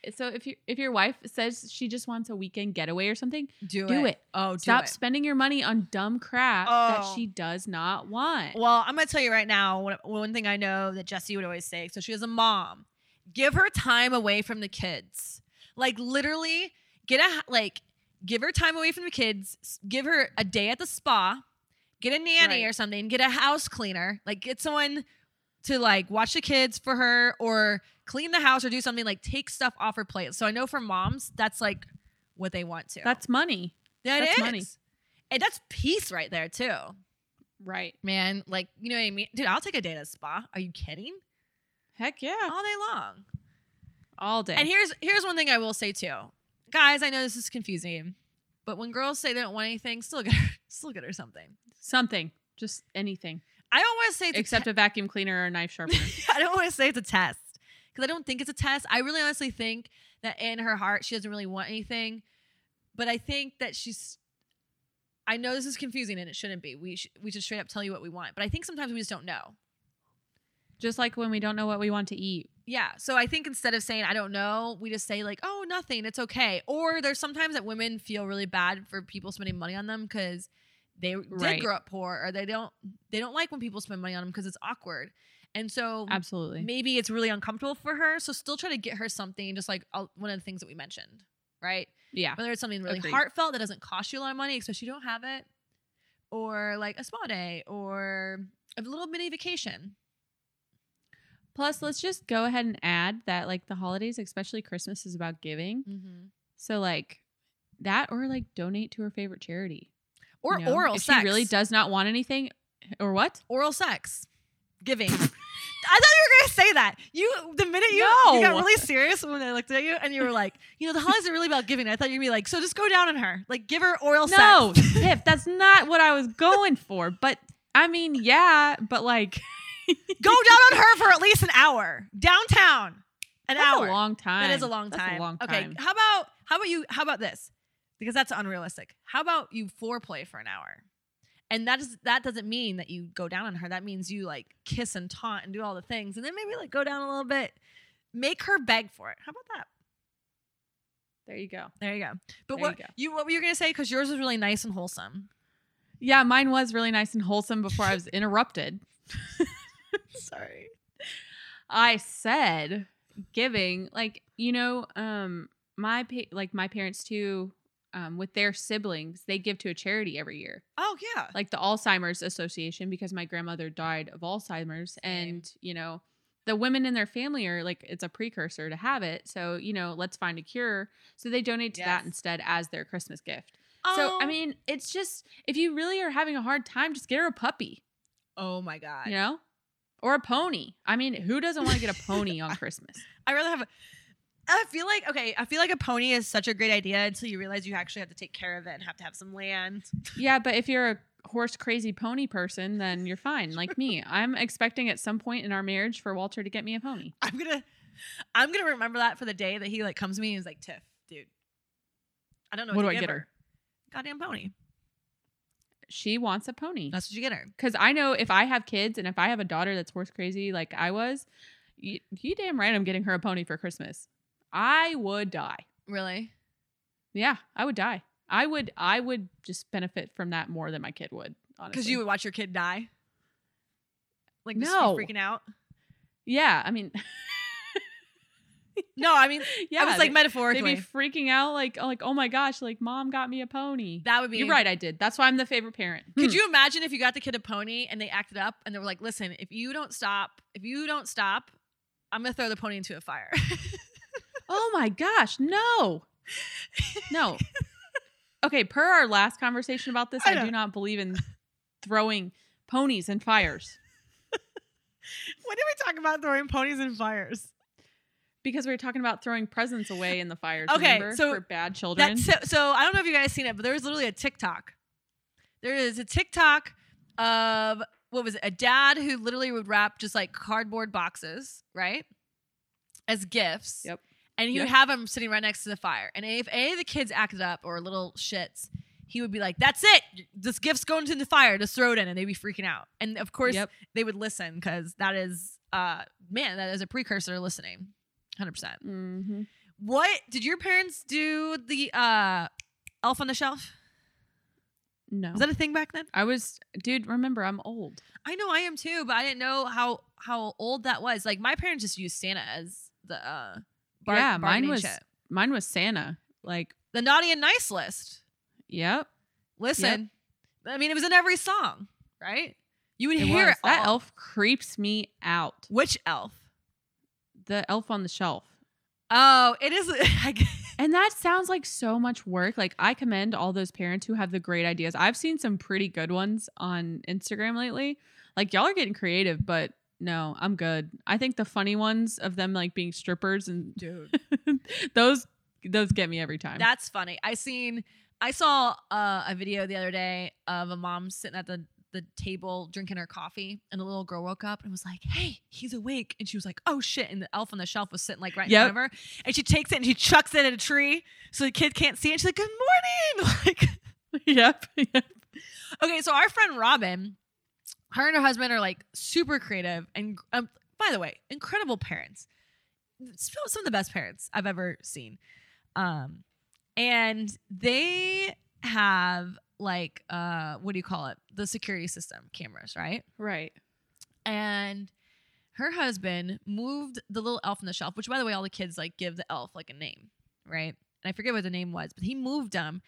It. So if your wife says she just wants a weekend getaway or something, do it. Oh, Stop spending your money on dumb crap that she does not want. Well, I'm going to tell you right now, one thing I know that Jessie would always say, so she is a mom, give her time away from the kids. Like, literally, give her time away from the kids, give her a day at the spa, get a nanny or something, get a house cleaner, like get someone to like watch the kids for her or clean the house or do something, like take stuff off her plate. So I know for moms, that's like what they want to. That's money. That's money. And that's peace right there too. Right. Man, like, you know what I mean? Dude, I'll take a day at a spa. Are you kidding? Heck yeah. All day long. All day. And here's one thing I will say too. Guys, I know this is confusing, but when girls say they don't want anything, still get her something. Something. Just anything. I don't want to say it's except a vacuum cleaner or a knife sharpener. I don't want to say it's a test because I don't think it's a test. I really honestly think that in her heart, she doesn't really want anything. But I think that I know this is confusing and it shouldn't be. We should straight up tell you what we want. But I think sometimes we just don't know. Just like when we don't know what we want to eat. Yeah. So I think instead of saying, I don't know, we just say like, oh, nothing. It's okay. Or there's sometimes that women feel really bad for people spending money on them because they did grow up poor or they don't like when people spend money on them because it's awkward. And so absolutely, maybe it's really uncomfortable for her. So still try to get her something, just like one of the things that we mentioned, right? Yeah. Whether it's something really heartfelt that doesn't cost you a lot of money, especially if you don't have it, or like a spa day or a little mini vacation. Plus, let's just go ahead and add that like the holidays, especially Christmas, is about giving. Mm-hmm. So like that or like donate to her favorite charity. Or oral sex. If she really does not want anything, or what? Oral sex. Giving. I thought you were going to say that. The minute you got really serious when I looked at you and you were like, the holidays are really about giving. I thought you'd be like, so just go down on her. Like, give her oral sex. No, Tiff, that's not what I was going for. But, I mean, yeah, but like. Go down on her for at least an hour. Downtown. An hour. That's a long time. That is a long time. That's a long time. Okay, how about this? Because that's unrealistic. How about you foreplay for an hour? And that doesn't mean that you go down on her. That means you like kiss and taunt and do all the things. And then maybe like go down a little bit. Make her beg for it. How about that? There you go. But what were you going to say? Because yours was really nice and wholesome. Yeah, mine was really nice and wholesome before I was interrupted. Sorry. I said giving, like, you know, my parents too, with their siblings, they give to a charity every year. Oh yeah. Like the Alzheimer's Association, because my grandmother died of Alzheimer's. Same. And, you know, the women in their family are like, it's a precursor to have it. So, you know, let's find a cure. So they donate to that instead as their Christmas gift. So, I mean, it's just, if you really are having a hard time, just get her a puppy. Oh my God. You know? Or a pony. I mean, who doesn't want to get a pony on Christmas? I really have a, I feel like a pony is such a great idea until you realize you actually have to take care of it and have to have some land. Yeah, but if you're a horse crazy pony person, then you're fine. Like me, I'm expecting at some point in our marriage for Walter to get me a pony. I'm gonna remember that for the day that he like comes to me and is like, Tiff, dude, I don't know what do I get her. Goddamn pony. She wants a pony. That's what you get her. Because I know if I have kids and if I have a daughter that's horse crazy like I was, you damn right I'm getting her a pony for Christmas. I would die. Really? Yeah, I would die. I would just benefit from that more than my kid would, honestly. Because you would watch your kid die? Like, no. Freaking out? Yeah, I mean... No, I mean, yeah, I was like metaphorically. They'd be freaking out like, oh my gosh, like mom got me a pony. That would be. You're right, I did. That's why I'm the favorite parent. Could you imagine if you got the kid a pony and they acted up and they were like, listen, if you don't stop, I'm going to throw the pony into a fire. Oh my gosh. No. Okay. Per our last conversation about this, I do not believe in throwing ponies in fires. When did we talk about throwing ponies in fires? Because we were talking about throwing presents away in the fires, okay, remember? So for bad children. So I don't know if you guys seen it, but there was literally a TikTok. There is a TikTok of, what was it? A dad who literally would wrap just like cardboard boxes, right? As gifts. Yep. And he would have them sitting right next to the fire. And if any of the kids acted up or little shits, he would be like, that's it. This gift's going to the fire. Just throw it in. And they'd be freaking out. And of course, they would listen because that is, that is a precursor to listening. 100%. Mm-hmm. What did your parents do? The Elf on the Shelf? No, was that a thing back then? Remember, I'm old. I know I am too, but I didn't know how old that was. Like my parents just used Santa as the mine was Santa, like the naughty and nice list. Yep. Listen, I mean it was in every song, right? You would hear it all. That elf creeps me out. Which elf? The Elf on the Shelf. Oh, it is. And that sounds like so much work. Like I commend all those parents who have the great ideas. I've seen some pretty good ones on Instagram lately. Like y'all are getting creative, but no, I'm good. I think the funny ones of them like being strippers and dude, those get me every time. That's funny. I saw a video the other day of a mom sitting at the table drinking her coffee, and the little girl woke up and was like, hey, he's awake. And she was like, oh shit. And the elf on the shelf was sitting like right in front of her, and she takes it and she chucks it at a tree so the kid can't see it. She's like, good morning. Like, yep. Okay. So our friend Robin, her and her husband are like super creative. And by the way, incredible parents, some of the best parents I've ever seen. And they have like, what do you call it? The security system cameras, right? Right. And her husband moved the little elf on the shelf, which by the way, all the kids like give the elf like a name, right? And I forget what the name was, but he moved them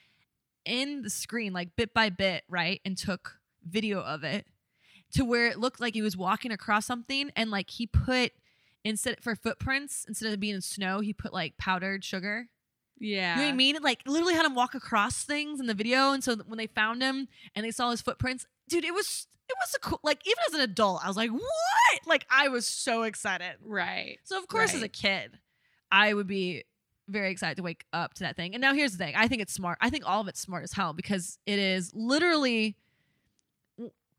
in the screen, like bit by bit, right? And took video of it to where it looked like he was walking across something. And like he put, instead for footprints, instead of being in snow, he put like powdered sugar. Yeah. You know what I mean? It like literally had him walk across things in the video. And so when they found him and they saw his footprints, dude, it was a cool, like even as an adult, I was like, what? Like I was so excited. Right. So of course, as a kid, I would be very excited to wake up to that thing. And now here's the thing. I think it's smart. I think all of it's smart as hell because it is literally,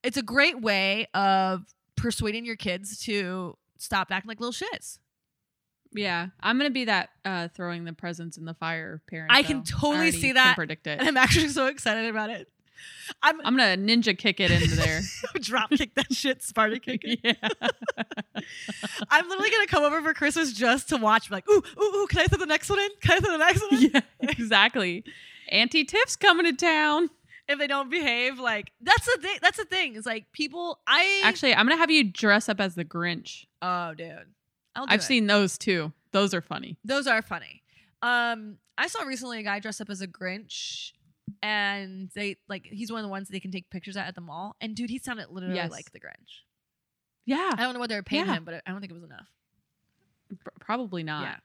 it's a great way of persuading your kids to stop acting like little shits. Yeah, I'm going to be that throwing the presents in the fire parent. I can totally see that. I can predict it. And I'm actually so excited about it. I'm going to ninja kick it into there. Drop kick that shit, Sparta kick it. Yeah. I'm literally going to come over for Christmas just to watch. I'm like, ooh, can I throw the next one in? Yeah, exactly. Auntie Tiff's coming to town. if they don't behave. Like, that's the thing. That's the thing. It's like people. I'm gonna have you dress up as the Grinch. Oh, dude. I've seen those too. Those are funny. Those are funny. I saw recently a guy dressed up as a Grinch, and they like he's one of the ones they can take pictures at the mall. And dude, he sounded literally like the Grinch. Yeah. I don't know what they were paying him, but I don't think it was enough. Probably not. Yeah.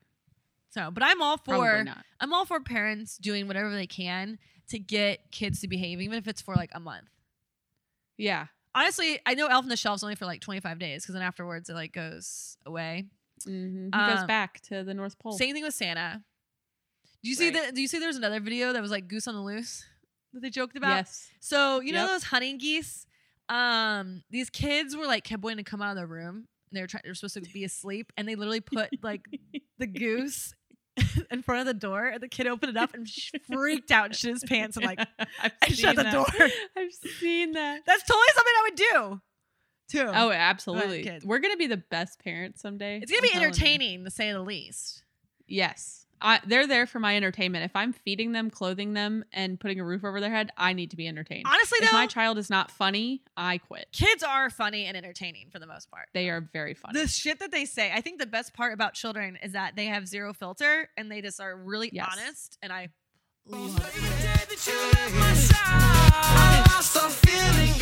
So, but I'm all for parents doing whatever they can to get kids to behave, even if it's for like a month. Yeah. Honestly, I know Elf on the Shelf's only for like 25 days because then afterwards it like goes away. Mm-hmm. He goes back to the North Pole. Same thing with Santa. Do you see there was another video that was like Goose on the Loose that they joked about? Yes. So, you know those hunting geese? These kids were like kept wanting to come out of their room. They were supposed to be asleep, and they literally put like the goose in front of the door, and the kid opened it up and freaked out and shit his pants and like shut the door. I've seen that. That's totally something I would do too. Oh, absolutely. Right, we're gonna be the best parents someday. It's gonna be entertaining, to say the least. Yes. They're there for my entertainment. If I'm feeding them, clothing them, and putting a roof over their head, I need to be entertained. Honestly, if my child is not funny, I quit. Kids are funny and entertaining for the most part. They are very funny. The shit that they say. I think the best part about children is that they have zero filter and they just are really honest. And I love it.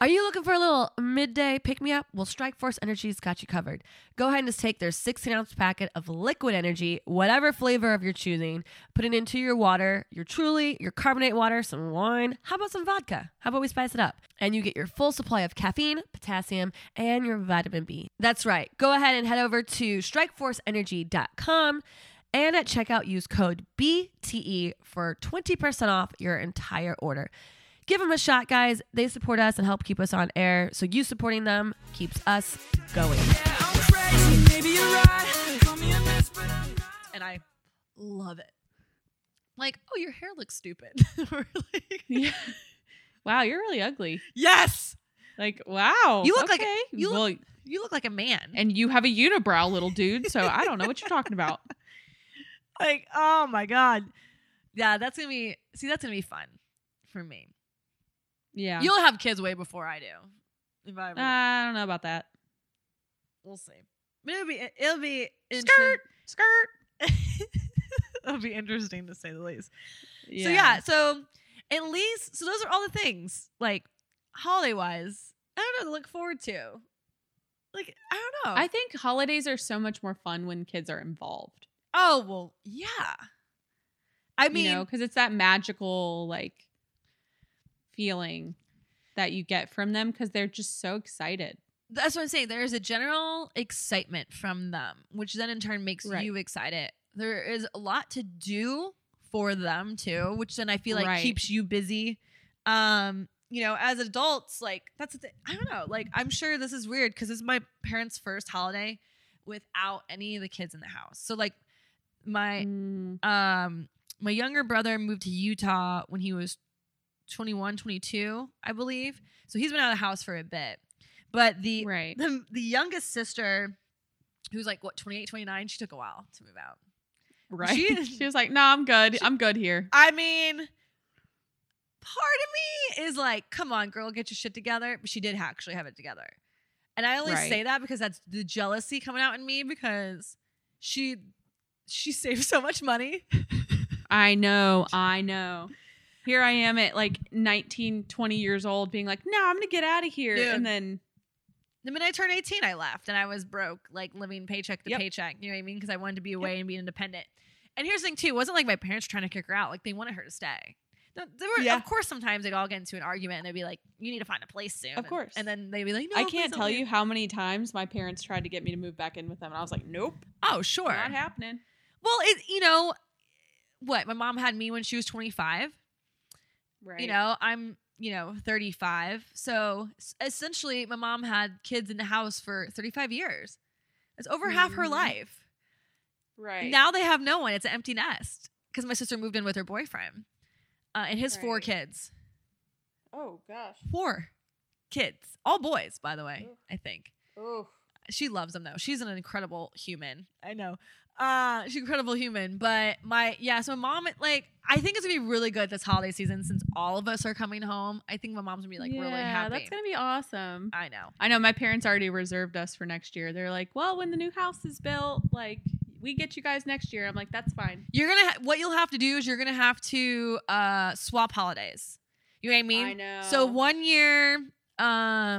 Are you looking for a little midday pick-me-up? Well, Strike Force Energy's got you covered. Go ahead and just take their 16-ounce packet of liquid energy, whatever flavor of your choosing, put it into your water, your Truly, your carbonate water, some wine. How about some vodka? How about we spice it up? And you get your full supply of caffeine, potassium, and your vitamin B. That's right. Go ahead and head over to strikeforceenergy.com. And at checkout, use code BTE for 20% off your entire order. Give them a shot, guys. They support us and help keep us on air. So you supporting them keeps us going. Yeah, I'm crazy. Maybe you're right. Call me a mess, but I'm not. And I love it. Like, oh, your hair looks stupid. Yeah. Wow, you're really ugly. Yes. Like, wow. You look you look like a man. And you have a unibrow, little dude. So I don't know what you're talking about. Like, oh my God. Yeah, that's gonna be fun for me. Yeah. You'll have kids way before I do. If I ever do. I don't know about that. We'll see. But it'll be skirt. It'll be interesting to say the least. Yeah. So at least those are all the things like holiday wise. I don't know to look forward to. Like, I don't know. I think holidays are so much more fun when kids are involved. Oh, well, yeah. I mean, you know, cuz it's that magical like feeling that you get from them because they're just so excited. That's what I'm saying. There is a general excitement from them, which then in turn makes you excited. There is a lot to do for them too, which then I feel like keeps you busy. You know, as adults, like that's the thing. I don't know. Like I'm sure this is weird because this is my parents' first holiday without any of the kids in the house. So like my younger brother moved to Utah when he was 21, 22, I believe. So he's been out of the house for a bit. But the youngest sister, who's like, what, 28, 29, she took a while to move out. Right. She was like, no, I'm good. I'm good here. I mean, part of me is like, come on, girl, get your shit together. But she did actually have it together. And I only say that because that's the jealousy coming out in me because she saved so much money. I know. Here I am at like 19, 20 years old being like, no, I'm going to get out of here. Dude. And then the minute I turned 18, I left and I was broke, like living paycheck to paycheck. You know what I mean? Because I wanted to be away and be independent. And here's the thing, too. It wasn't like my parents trying to kick her out. Like they wanted her to stay. They were, of course, sometimes they'd all get into an argument and they'd be like, you need to find a place soon. Of course. And then they'd be like, no, I can't tell you how many times my parents tried to get me to move back in with them. And I was like, nope. Oh, sure. Not happening. Well, my mom had me when she was 25. Right. You know, I'm, 35. So essentially my mom had kids in the house for 35 years. That's over half her life. Right. Now they have no one. It's an empty nest because my sister moved in with her boyfriend and his 4 kids. Oh, gosh. 4 kids. All boys, by the way, I think. She loves them, though. She's an incredible human. I know. She's an incredible human. But so mom, like, I think it's gonna be really good this holiday season since all of us are coming home. I think my mom's gonna be like really happy. That's gonna be awesome. I know. My parents already reserved us for next year. They're like, well, when the new house is built, like, we get you guys next year. I'm like, that's fine. You're gonna what you'll have to do is you're gonna have to swap holidays. You know what I mean? I know. So one year, you know,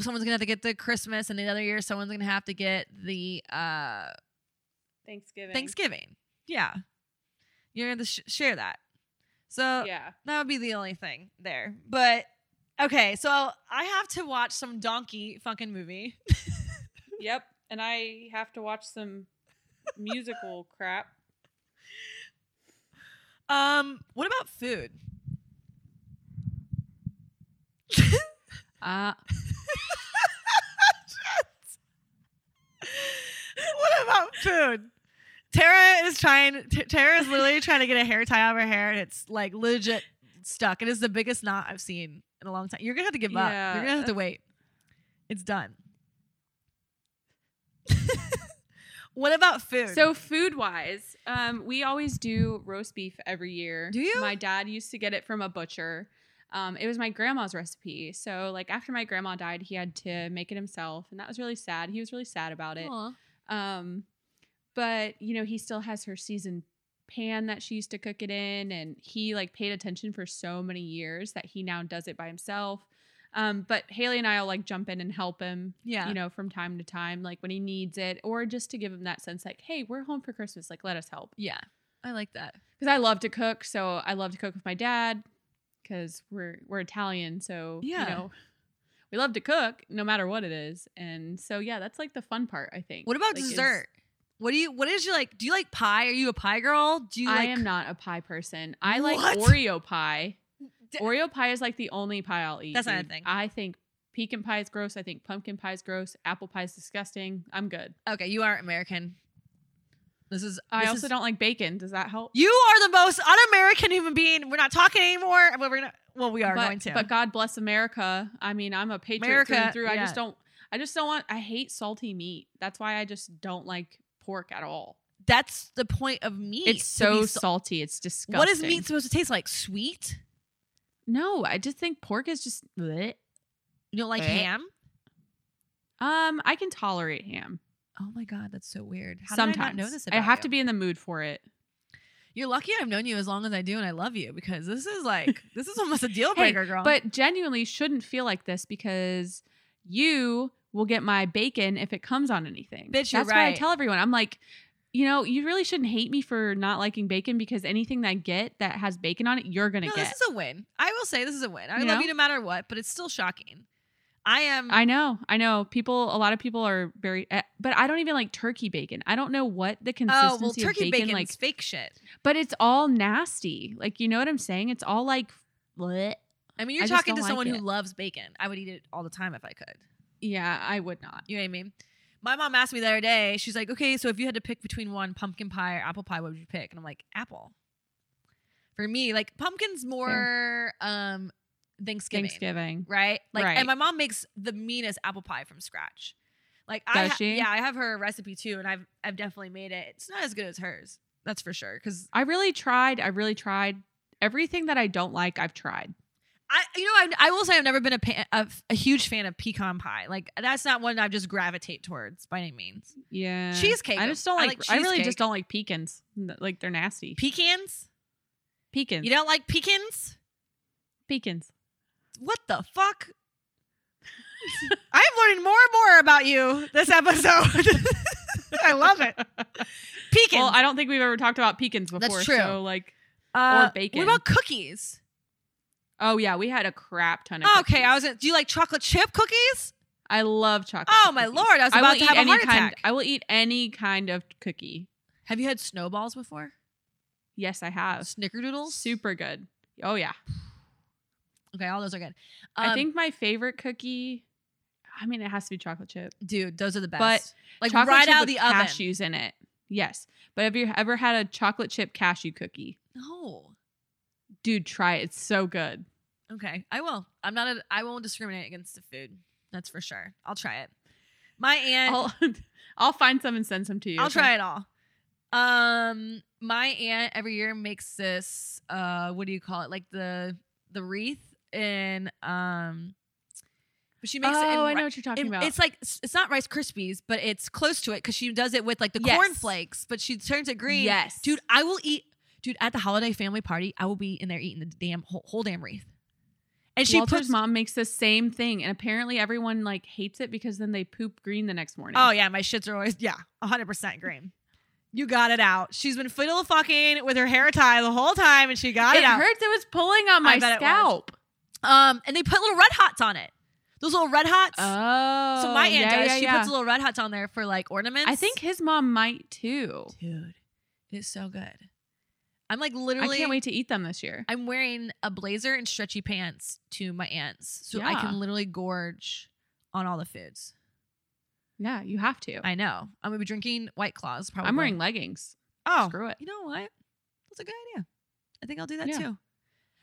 someone's gonna have to get the Christmas, and the other year, someone's gonna have to get the Thanksgiving. Yeah. You're going to share that. So that would be the only thing there. But, okay, so I have to watch some donkey fucking movie. Yep, and I have to watch some musical crap. What about food? What about food? Tara's literally trying to get a hair tie out of her hair, and it's like legit stuck. It is the biggest knot I've seen in a long time. You're going to have to give up. You're going to have to wait. It's done. What about food? So food-wise, we always do roast beef every year. Do you? My dad used to get it from a butcher. It was my grandma's recipe. So like after my grandma died, he had to make it himself, and that was really sad. He was really sad about it. Aww. But, you know, he still has her seasoned pan that she used to cook it in. And he, like, paid attention for so many years that he now does it by himself. But Haley and I will, like, jump in and help him, you know, from time to time, like, when he needs it. Or just to give him that sense, like, hey, we're home for Christmas. Like, let us help. Yeah, I like that. Because I love to cook. So I love to cook with my dad because we're Italian. So, you know. We love to cook no matter what it is. And so, yeah, that's, like, the fun part, I think. What about dessert? What is your, like, do you like pie? Are you a pie girl? I am not a pie person. I like Oreo pie. Oreo pie is like the only pie I'll eat. That's not a thing. I think pecan pie is gross. I think pumpkin pie is gross. Apple pie is disgusting. I'm good. Okay, you are American. I also don't like bacon. Does that help? You are the most un-American human being. We're not talking anymore. We are going to. But God bless America. I mean, I'm a patriot through and through. Yeah. I just don't want, I hate salty meat. That's why I just don't like pork at all. That's the point of meat. It's so salty. It's disgusting. What is meat supposed to taste like? Sweet? No, I just think pork is just bleh. You don't like ham? I can tolerate ham. Oh my God, that's so weird. Sometimes. Did I not know this about you? I have to be in the mood for it. You're lucky I've known you as long as I do, and I love you, because this is like this is almost a deal breaker, girl. But genuinely shouldn't feel like this, because you will get my bacon if it comes on anything. Bitch, you're right. That's why I tell everyone. I'm like, you know, you really shouldn't hate me for not liking bacon, because anything that I get that has bacon on it, you're going to get. This is a win. I will say this is a win. I love you no matter what, but it's still shocking. I know. People, a lot of people are very, but I don't even like turkey bacon. I don't know what the consistency of turkey bacon like, is fake shit. But it's all nasty. Like, you know what I'm saying? It's all like, bleh. I mean, you're talking to someone who loves bacon. I would eat it all the time if I could. Yeah, I would not. You know what I mean? My mom asked me the other day, she's like, okay, so if you had to pick between one pumpkin pie or apple pie, what would you pick? And I'm like, apple. For me, like, pumpkin's more Thanksgiving. Right? Like, right. And my mom makes the meanest apple pie from scratch. Like, Does she? Yeah, I have her recipe too, and I've definitely made it. It's not as good as hers. That's for sure. Because I really tried. Everything that I don't like, I've tried. I will say I've never been a huge fan of pecan pie. Like, that's not one I just gravitate towards by any means. Yeah. Cheesecake. I just don't like I really just don't like pecans. Like, they're nasty. Pecans. You don't like pecans? Pecans. What the fuck? I'm learning more and more about you this episode. I love it. Pecans. Well, I don't think we've ever talked about pecans before. That's true. So, like, or bacon. What about cookies? Oh, yeah. We had a crap ton of cookies. Okay. Do you like chocolate chip cookies? I love chocolate chip. Oh, my cookies. Lord. I was about to have a heart attack. I will eat any kind of cookie. Have you had snowballs before? Yes, I have. Snickerdoodles? Super good. Oh, yeah. Okay. All those are good. I think my favorite cookie, I mean, it has to be chocolate chip. Dude, those are the best. But like chocolate right chip out of the oven. Cashews in it. Yes. But have you ever had a chocolate chip cashew cookie? No. Dude, try it. It's so good. Okay, I will. I won't discriminate against the food. That's for sure. I'll try it. My aunt. I'll find some and send some to you. I'll try it all. My aunt every year makes this, what do you call it? Like the wreath and, but she makes it. Oh, I know what you're talking about. It's like, it's not Rice Krispies, but it's close to it because she does it with like the cornflakes, but she turns it green. Yes. Dude, I will eat. Dude, at the holiday family party, I will be in there eating the damn whole damn wreath. And she Walter's mom makes the same thing. And apparently everyone like hates it because then they poop green the next morning. Oh, yeah. My shits are always, 100% green. You got it out. She's been fiddle fucking with her hair tie the whole time, and she got it out. It hurts. It was pulling on my scalp. And they put little red hots on it. Those little red hots. Oh, so my aunt does. She puts little red hots on there for like ornaments. I think his mom might too. Dude, it's so good. I'm like literally. I can't wait to eat them this year. I'm wearing a blazer and stretchy pants to my aunt's, so I can literally gorge on all the foods. Yeah, you have to. I know. I'm going to be drinking White Claws probably. I'm wearing leggings. Oh. Screw it. You know what? That's a good idea. I think I'll do that too.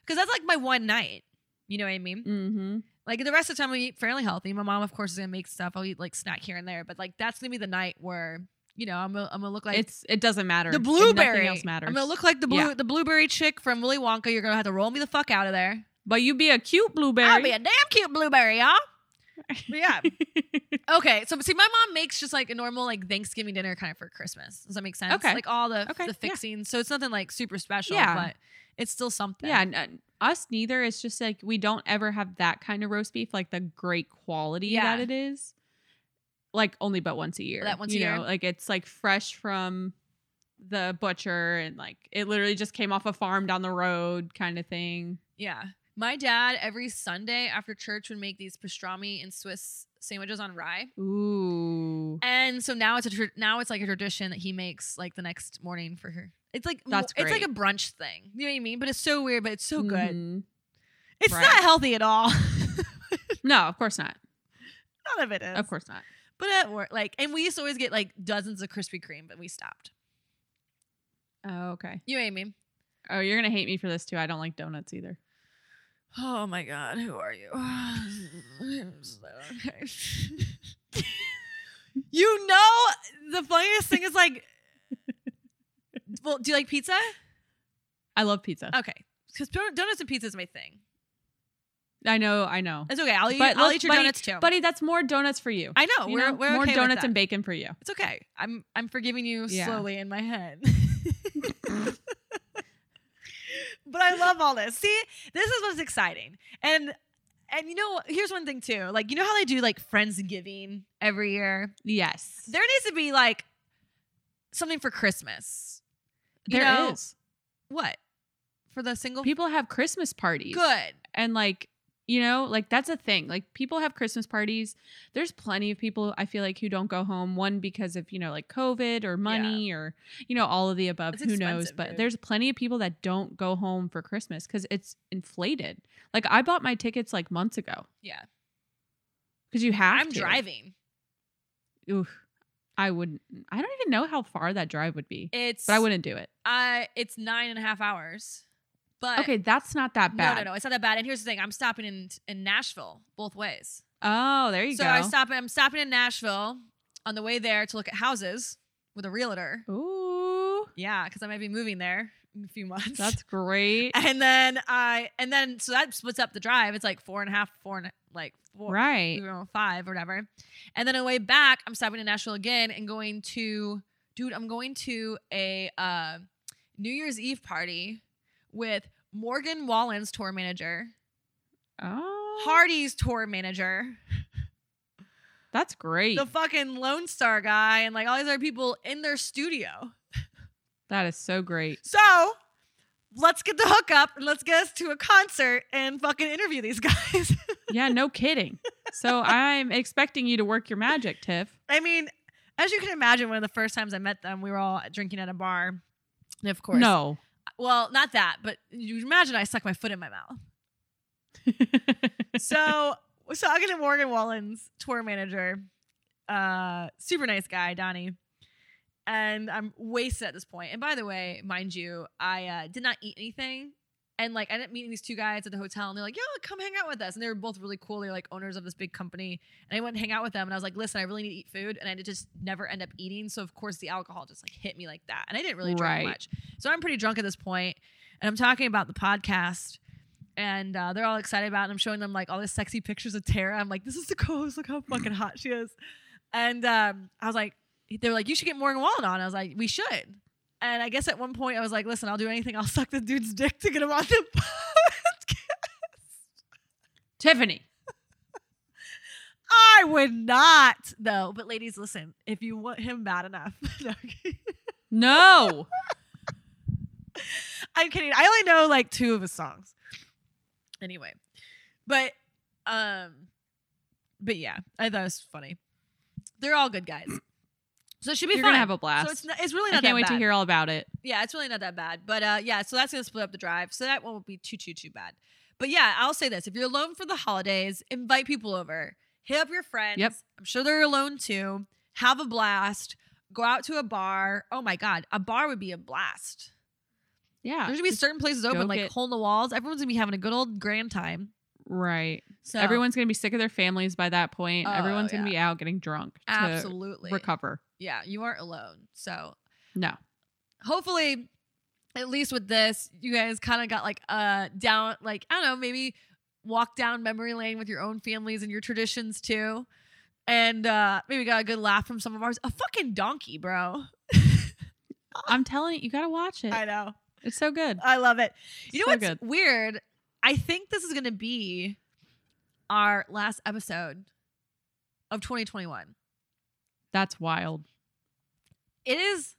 Because that's like my one night. You know what I mean? Mm-hmm. Like the rest of the time we eat fairly healthy. My mom, of course, is going to make stuff. I'll eat like snack here and there. But like that's going to be the night where, you know, I'm going to look like. It doesn't matter. The blueberry. Nothing else matters. I'm going to look like the blueberry chick from Willy Wonka. You're going to have to roll me the fuck out of there. But you be a cute blueberry. I'll be a damn cute blueberry, y'all. But yeah. Okay. So see, my mom makes just like a normal like Thanksgiving dinner kind of for Christmas. Does that make sense? Okay. Like all the fixings. Yeah. So it's nothing like super special, but it's still something. Yeah. And us neither. It's just like we don't ever have that kind of roast beef, like the great quality that it is. Like only but once a year. That once a year. Know, like it's like fresh from the butcher and like it literally just came off a farm down the road kind of thing. Yeah. My dad, every Sunday after church, would make these pastrami and Swiss sandwiches on rye. Ooh. And so now it's like a tradition that he makes like the next morning for her. It's like That's great. It's like a brunch thing. You know what I mean? But it's so weird, but it's so good. Mm-hmm. It's not healthy at all. No, of course not. None of it is. Of course not. But at work, like, and we used to always get like dozens of Krispy Kreme, but we stopped. Oh, okay. You know what I mean? Oh, you're going to hate me for this too. I don't like donuts either. Oh my God, who are you? I'm so okay. You know, the funniest thing is like, well, do you like pizza? I love pizza. Okay, because donuts and pizza is my thing. I know. It's okay. I'll eat your donuts too, buddy. That's more donuts for you. I know. We're more okay donuts with that. And bacon for you. It's okay. I'm forgiving you slowly in my head. But I love all this. See, this is what's exciting. And you know, here's one thing too. Like, you know how they do like Friendsgiving every year? Yes. There needs to be like something for Christmas. There is. What? For the single? People have Christmas parties. Good. And like, you know, like that's a thing. Like people have Christmas parties. There's plenty of people I feel like who don't go home. One, because of, you know, like COVID or money or, you know, all of the above. It's who knows? But there's plenty of people that don't go home for Christmas because it's inflated. Like I bought my tickets like months ago. Yeah. Because you have I'm driving. Oof. I don't even know how far that drive would be. But I wouldn't do it. It's 9.5 hours. But okay, that's not that bad. No, it's not that bad. And here's the thing: I'm stopping in Nashville both ways. Oh, there you go. So I'm stopping in Nashville on the way there to look at houses with a realtor. Ooh, yeah, because I might be moving there in a few months. That's great. And then so that splits up the drive. It's like 4.5, 4, right? 5 or whatever. And then on the way back, I'm stopping in Nashville again and going to, dude, I'm going to a New Year's Eve party with Morgan Wallen's tour manager. Oh. Hardy's tour manager. That's great. The fucking Lone Star guy and like all these other people in their studio. That is so great. So let's get the hookup and let's get us to a concert and fucking interview these guys. Yeah, no kidding. So I'm expecting you to work your magic, Tiff. I mean, as you can imagine, one of the first times I met them, we were all drinking at a bar. And of course. No. Well, not that, but you imagine I stuck my foot in my mouth. So I get to Morgan Wallen's tour manager, super nice guy, Donnie. And I'm wasted at this point. And by the way, mind you, I did not eat anything And like I ended up meeting these two guys at the hotel, and they're like, "Yo, come hang out with us." And they were both really cool. They're like owners of this big company. And I went and hang out with them, and I was like, "Listen, I really need to eat food," and I did just never end up eating. So of course the alcohol just like hit me like that, and I didn't really drink much. So I'm pretty drunk at this point, and I'm talking about the podcast, and they're all excited about it. And I'm showing them like all these sexy pictures of Tara. I'm like, "This is the co-host. Look how fucking hot she is." And I was like, they were like, "You should get Morgan Wallen on." I was like, "We should." And I guess at one point I was like, "Listen, I'll do anything. I'll suck this dude's dick to get him on the podcast." Tiffany. I would not, though. But ladies, listen, if you want him bad enough. No. I'm kidding. I only know like two of his songs. Anyway. But yeah, I thought it was funny. They're all good guys. So it should be fun. You're going to have a blast. So it's really not that bad. I can't wait to hear all about it. Yeah, it's really not that bad. But yeah, so that's going to split up the drive. So that won't be too bad. But yeah, I'll say this. If you're alone for the holidays, invite people over. Hit up your friends. Yep. I'm sure they're alone too. Have a blast. Go out to a bar. Oh my God. A bar would be a blast. Yeah. There's going to be certain places open, like Hole in the Walls. Everyone's going to be having a good old grand time. Right. So everyone's going to be sick of their families by that point. Everyone's going to be out getting drunk to recover. Yeah, you aren't alone. So no. Hopefully, at least with this, you guys kind of got like down, like, I don't know, maybe walk down memory lane with your own families and your traditions too. And maybe got a good laugh from some of ours. A fucking donkey, bro. I'm telling you, you got to watch it. I know. It's so good. I love it. You know what's weird? I think this is going to be our last episode of 2021. That's wild. It is.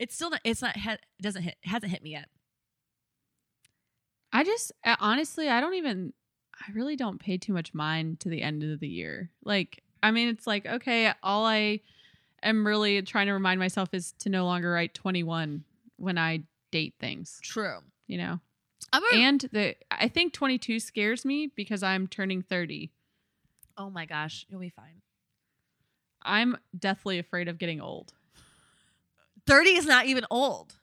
It's still not. It's not. It doesn't hit. It hasn't hit me yet. I just honestly, I really don't pay too much mind to the end of the year. Like, I mean, it's like, okay, all I am really trying to remind myself is to no longer write 21 when I date things. True. You know? I think 22 scares me because I'm turning 30. Oh my gosh, you'll be fine. I'm deathly afraid of getting old. 30 is not even old.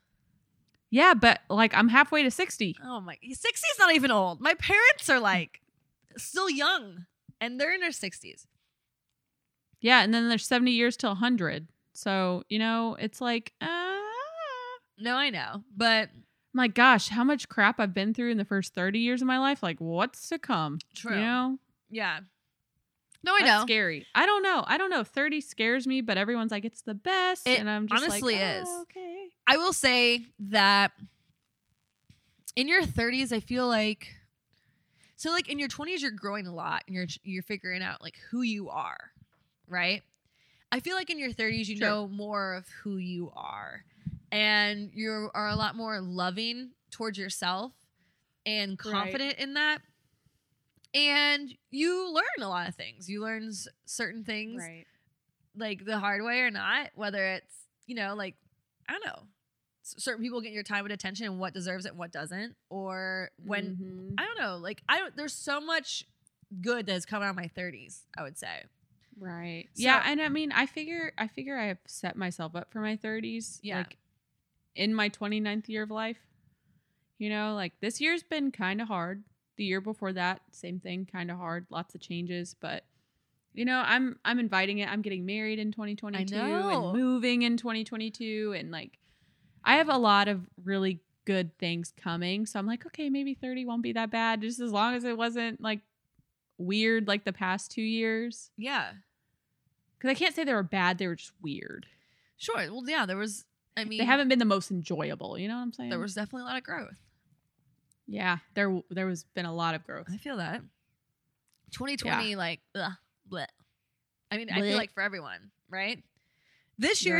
Yeah, but like I'm halfway to 60. Oh my, 60 is not even old. My parents are like still young and they're in their 60s. Yeah, and then there's 70 years till 100. So, you know, it's like, no, I know, but my gosh, how much crap I've been through in the first 30 years of my life. Like, what's to come? True. You know? Yeah. No, that's scary. I don't know. 30 scares me, but everyone's like, it's the best. And I'm just honestly like, oh, okay. I will say that in your 30s, I feel like, so like in your 20s, you're growing a lot and you're figuring out like who you are, right? I feel like in your 30s, you know more of who you are. And you are a lot more loving towards yourself and confident in that. And you learn a lot of things. You learn certain things, like the hard way or not, whether it's, you know, like, I don't know, certain people get your time and attention and what deserves it and what doesn't. Or when, I don't know, like, there's so much good that has come out of my 30s, I would say. Right. So, yeah. And I mean, I figure I have set myself up for my 30s. Yeah. Like, in my 29th year of life, you know, like this year's been kind of hard. The year before that, same thing, kind of hard, lots of changes, but you know, I'm inviting it. I'm getting married in 2022 and moving in 2022, and like I have a lot of really good things coming. So I'm like, okay, maybe 30 won't be that bad, just as long as it wasn't like weird like the past 2 years. Yeah. Cuz I can't say they were bad, they were just weird. Sure. Well, yeah, there was, I mean, they haven't been the most enjoyable. You know what I'm saying? There was definitely a lot of growth. Yeah, there was been a lot of growth. I feel that. 2020, yeah. Like, ugh, bleh. I mean, bleh. I feel like for everyone, right? This year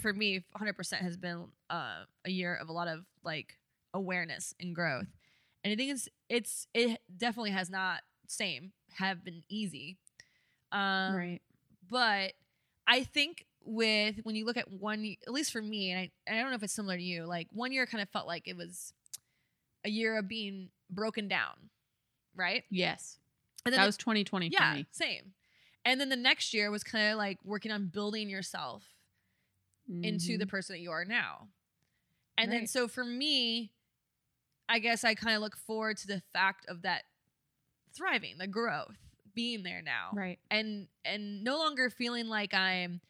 for me, 100% has been a year of a lot of like awareness and growth, and I think it definitely has not have been easy, right? But I think. When you look at one, at least for me, and I don't know if it's similar to you, like 1 year kind of felt like it was a year of being broken down, right? Yes. And that was 2020 for me. Yeah, same. And then the next year was kind of like working on building yourself into the person that you are now. And then so for me, I guess I kind of look forward to the fact of that thriving, the growth, being there now. Right. And no longer feeling like I'm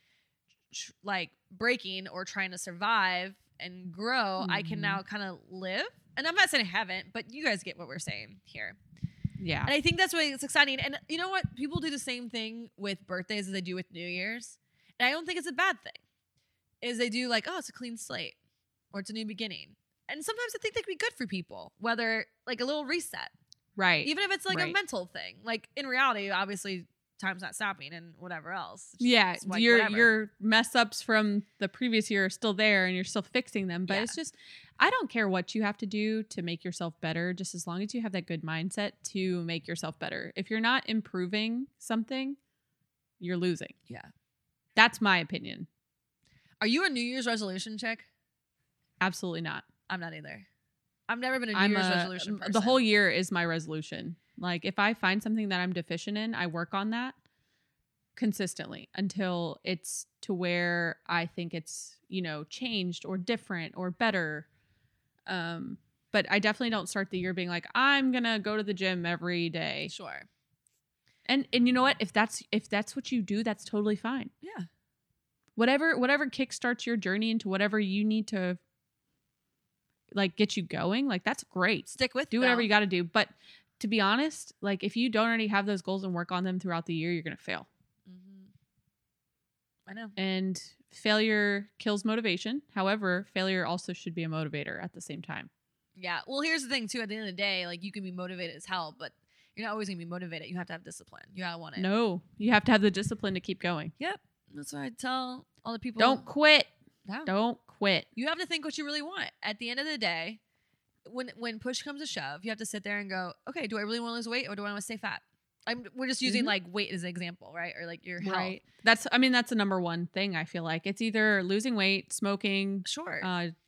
like breaking or trying to survive and grow. Mm-hmm. I can now kind of live. And I'm not saying I haven't, but you guys get what we're saying here. Yeah. And I think that's why it's exciting. And you know what? People do the same thing with birthdays as they do with New Year's. And I don't think it's a bad thing. Is they do like, oh, it's a clean slate or it's a new beginning. And sometimes I think that could be good for people, whether like a little reset. Right. Even if it's like a mental thing. Like in reality, obviously time's not stopping and whatever else. Yeah. Like your mess ups from the previous year are still there and you're still fixing them. But it's just, I don't care what you have to do to make yourself better, just as long as you have that good mindset to make yourself better. If you're not improving something, you're losing. Yeah. That's my opinion. Are you a New Year's resolution chick? Absolutely not. I'm not either. I've never been a New Year's resolution person. The whole year is my resolution. Like if I find something that I'm deficient in, I work on that consistently until it's to where I think it's, you know, changed or different or better. But I definitely don't start the year being like, I'm going to go to the gym every day. Sure. And you know what? If that's what you do, that's totally fine. Yeah. Whatever kickstarts your journey into whatever you need to like get you going, like that's great. Stick with do whatever you got to do. But to be honest, like if you don't already have those goals and work on them throughout the year, you're gonna fail. Mm-hmm. I know. And failure kills motivation. However, failure also should be a motivator at the same time. Yeah. Well, here's the thing too. At the end of the day, like you can be motivated as hell, but you're not always gonna be motivated. You have to have discipline. You gotta want it. No, you have to have the discipline to keep going. Yep. That's what I tell all the people. Don't quit. No. Don't quit. You have to think what you really want. At the end of the day, when push comes to shove, you have to sit there and go, okay, do I really want to lose weight or do I want to stay fat? We're just using like weight as an example, right? Or like your health. Right. That's the number one thing I feel like. It's either losing weight, smoking,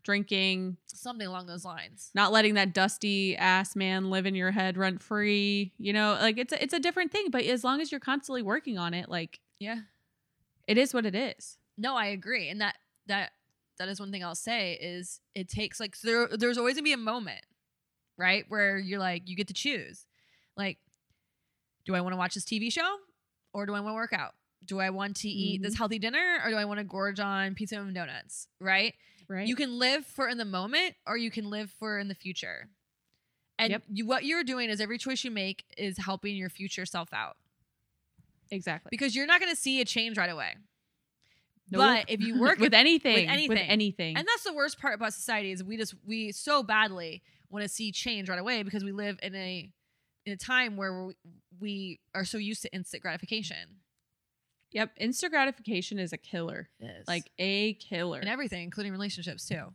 drinking. Something along those lines. Not letting that dusty ass man live in your head rent free. You know, like it's a different thing. But as long as you're constantly working on it, like it is what it is. No, I agree. And that is one thing I'll say is it takes like, so there's always gonna be a moment, right? Where you're like, you get to choose. Like, do I want to watch this TV show or do I want to work out? Do I want to eat this healthy dinner or do I want to gorge on pizza and donuts? Right? Right. You can live for in the moment or you can live for in the future. And what you're doing is every choice you make is helping your future self out. Exactly. Because you're not going to see a change right away. Nope. But if you work with anything, and that's the worst part about society is we so badly want to see change right away because we live in a time where we are so used to instant gratification. Yep. Instant gratification is a killer. It is. Like a killer. And everything, including relationships too.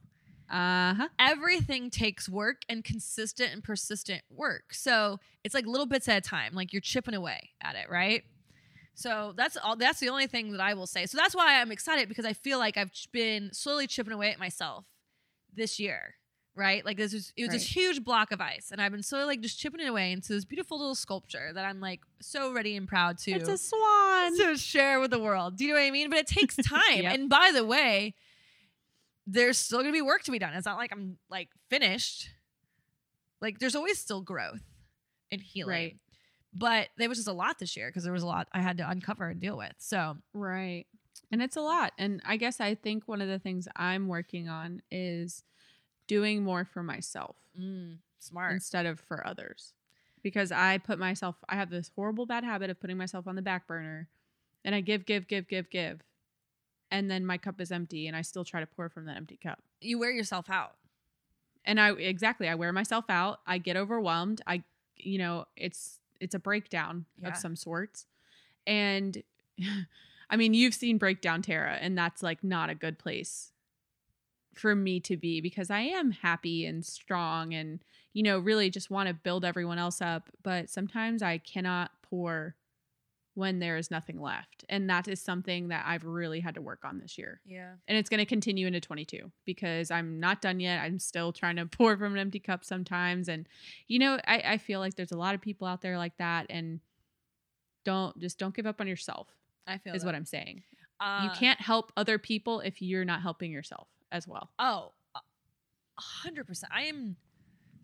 Uh-huh. Everything takes work and consistent and persistent work. So it's like little bits at a time, like you're chipping away at it. Right. So that's the only thing that I will say. So that's why I'm excited because I feel like I've been slowly chipping away at myself this year, right? Like it was this huge block of ice and I've been slowly like just chipping it away into this beautiful little sculpture that I'm like so ready and proud to. It's a swan. To share with the world. Do you know what I mean? But it takes time. And by the way, there's still going to be work to be done. It's not like I'm like finished. Like there's always still growth and healing. Right. But there was just a lot this year because there was a lot I had to uncover and deal with. So right. And it's a lot. And I guess I think one of the things I'm working on is doing more for myself. Smart. Instead of for others. Because I have this horrible bad habit of putting myself on the back burner. And I give. And then my cup is empty and I still try to pour from that empty cup. You wear yourself out. And I wear myself out. I get overwhelmed. It's a breakdown of some sorts. And I mean, you've seen breakdown Tara, and that's like not a good place for me to be because I am happy and strong and, you know, really just want to build everyone else up. But sometimes I cannot pour when there is nothing left. And that is something that I've really had to work on this year. Yeah. And it's going to continue into 22 because I'm not done yet. I'm still trying to pour from an empty cup sometimes. And, you know, I feel like there's a lot of people out there like that. And don't give up on yourself. I feel is that. What I'm saying. You can't help other people if you're not helping yourself as well. Oh, 100%. I am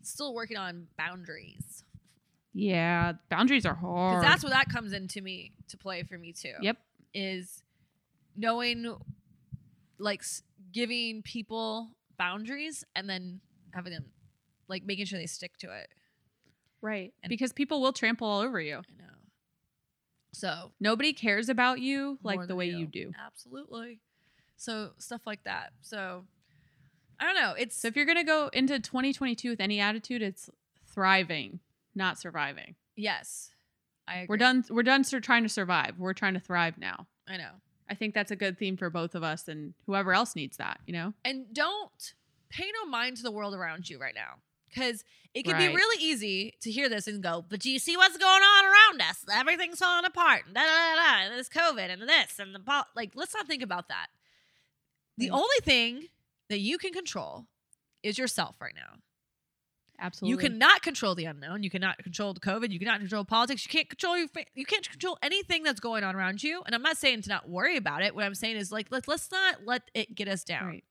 still working on boundaries. Yeah, boundaries are hard. Because that's where that comes into me to play for me too. Yep. Is knowing, like, giving people boundaries and then having them, like, making sure they stick to it. Right. And because people will trample all over you. I know. So nobody cares about you like the way you do. Absolutely. So stuff like that. So I don't know. It's so if you're going to go into 2022 with any attitude, it's thriving, not surviving. Yes. I agree. We're done trying to survive. We're trying to thrive now. I know. I think that's a good theme for both of us and whoever else needs that, you know? And don't pay no mind to the world around you right now. Because it can be really easy to hear this and go, but do you see what's going on around us? Everything's falling apart. Da, da, da, da, and there's COVID and this and the... Like, let's not think about that. The only thing that you can control is yourself right now. Absolutely. You cannot control the unknown. You cannot control the COVID. You cannot control politics. You can't control you can't control anything that's going on around you. And I'm not saying to not worry about it. What I'm saying is, like, let's not let it get us down. Right.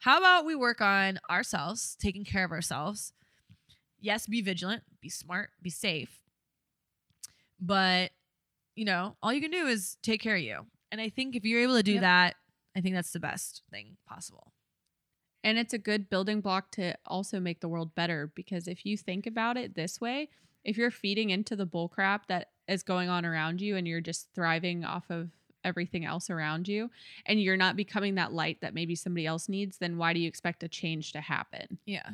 How about we work on ourselves, taking care of ourselves? Yes, be vigilant, be smart, be safe. But, you know, all you can do is take care of you. And I think if you're able to do that, I think that's the best thing possible. And it's a good building block to also make the world better. Because if you think about it this way, if you're feeding into the bullcrap that is going on around you and you're just thriving off of everything else around you and you're not becoming that light that maybe somebody else needs, then why do you expect a change to happen? Yeah.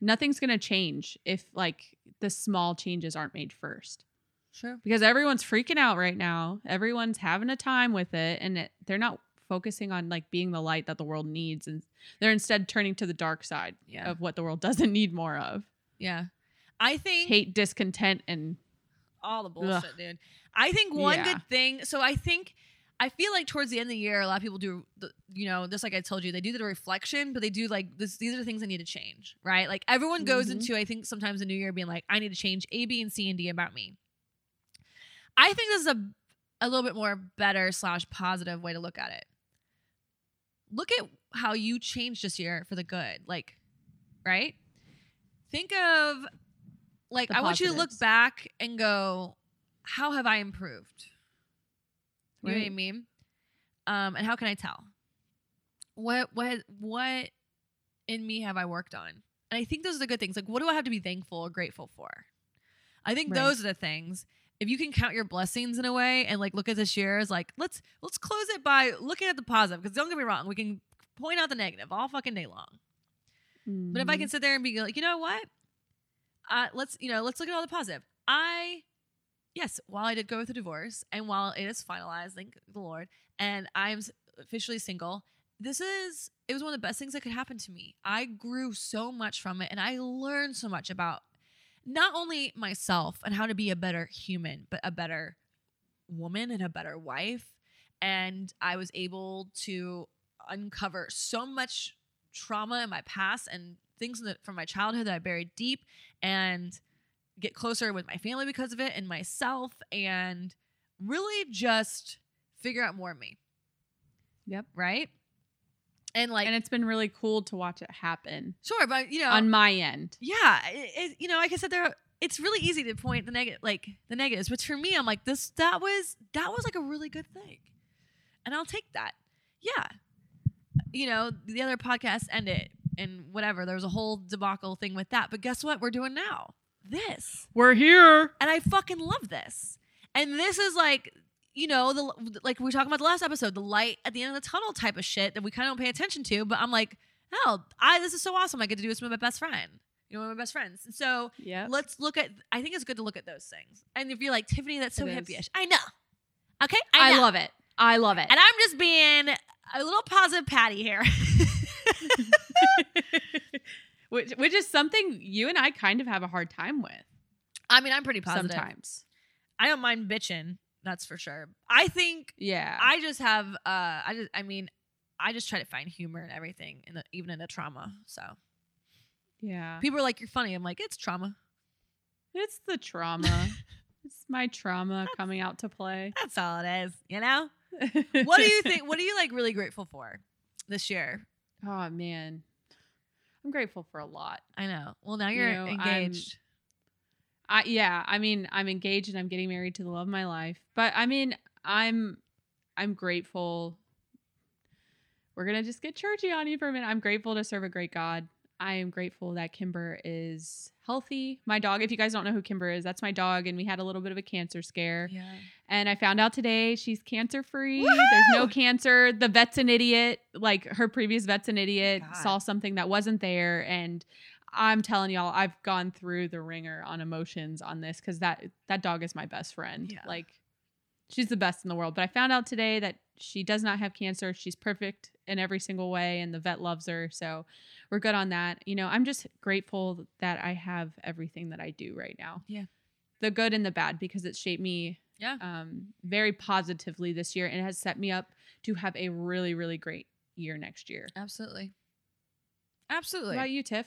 Nothing's going to change if, like, the small changes aren't made first. Sure. Because everyone's freaking out right now. Everyone's having a time with it, and they're not focusing on, like, being the light that the world needs, and they're instead turning to the dark side of what the world doesn't need more of. Yeah. I think hate, discontent, and all the bullshit, dude. I think one good thing. So I feel like towards the end of the year, a lot of people do, you know, just like I told you, they do the reflection, but they do like this. These are the things I need to change, right? Like everyone goes into, I think sometimes the new year being like, I need to change A, B, and C and D about me. I think this is a little bit more better / positive way to look at it. Look at how you changed this year for the good, like, right? Think of, like, I want you to look back and go, how have I improved? You know what I mean? And how can I tell? What in me have I worked on? And I think those are the good things. Like, what do I have to be thankful or grateful for? I think those are the things. If you can count your blessings in a way and, like, look at this year as, like, let's close it by looking at the positive. Because don't get me wrong, we can point out the negative all fucking day long. Mm-hmm. But if I can sit there and be like, you know what? Let's look at all the positive. While I did go through a divorce, and while it is finalized, thank the Lord, and I'm officially single, it was one of the best things that could happen to me. I grew so much from it, and I learned so much about not only myself and how to be a better human, but a better woman and a better wife. And I was able to uncover so much trauma in my past and things from my childhood that I buried deep, and get closer with my family because of it and myself, and really just figure out more of me. Yep. Right. And like, and it's been really cool to watch it happen. Sure. But you know, on my end. Yeah. It, you know, like I said, it's really easy to point the negatives, which for me, I'm like that was like a really good thing, and I'll take that. Yeah. You know, the other podcast ended and whatever, there was a whole debacle thing with that, but guess what we're doing now? This. We're here. And I fucking love this. And this is like, you know, like we were talking about the last episode, the light at the end of the tunnel type of shit that we kind of don't pay attention to. But I'm like, hell, this is so awesome. I get to do this with my best friend. You know, one of my best friends. And so let's look at, I think it's good to look at those things. And if you're like, Tiffany, that's so hippie-ish. I know. Okay? I know. I love it. And I'm just being a little positive Patty here. Which is something you and I kind of have a hard time with. I mean, I'm pretty positive. Sometimes. I don't mind bitching. That's for sure. I think. Yeah. I just have. I just try to find humor in everything, even in the trauma. So. Yeah. People are like, "You're funny." I'm like, "It's trauma. It's the trauma. It's my trauma coming out to play." That's all it is. You know. What do you think? What are you like really grateful for this year? Oh man. I'm grateful for a lot. I know. Well, now you're engaged. I'm engaged and I'm getting married to the love of my life. But I mean, I'm grateful. We're going to just get churchy on you for a minute. I'm grateful to serve a great God. I am grateful that Kimber is healthy. My dog, if you guys don't know who Kimber is, that's my dog. And we had a little bit of a cancer scare. Yeah. And I found out today she's cancer-free. Woo-hoo! There's no cancer. The vet's an idiot. Like, her previous vet's an idiot. God. Saw something that wasn't there. And I'm telling y'all, I've gone through the ringer on emotions on this because that dog is my best friend. Yeah. Like, she's the best in the world. But I found out today that she does not have cancer. She's perfect in every single way, and the vet loves her. So we're good on that. You know, I'm just grateful that I have everything that I do right now. Yeah. The good and the bad, because it shaped me very positively this year, and it has set me up to have a really, really great year next year. Absolutely. Absolutely. What about you, Tiff?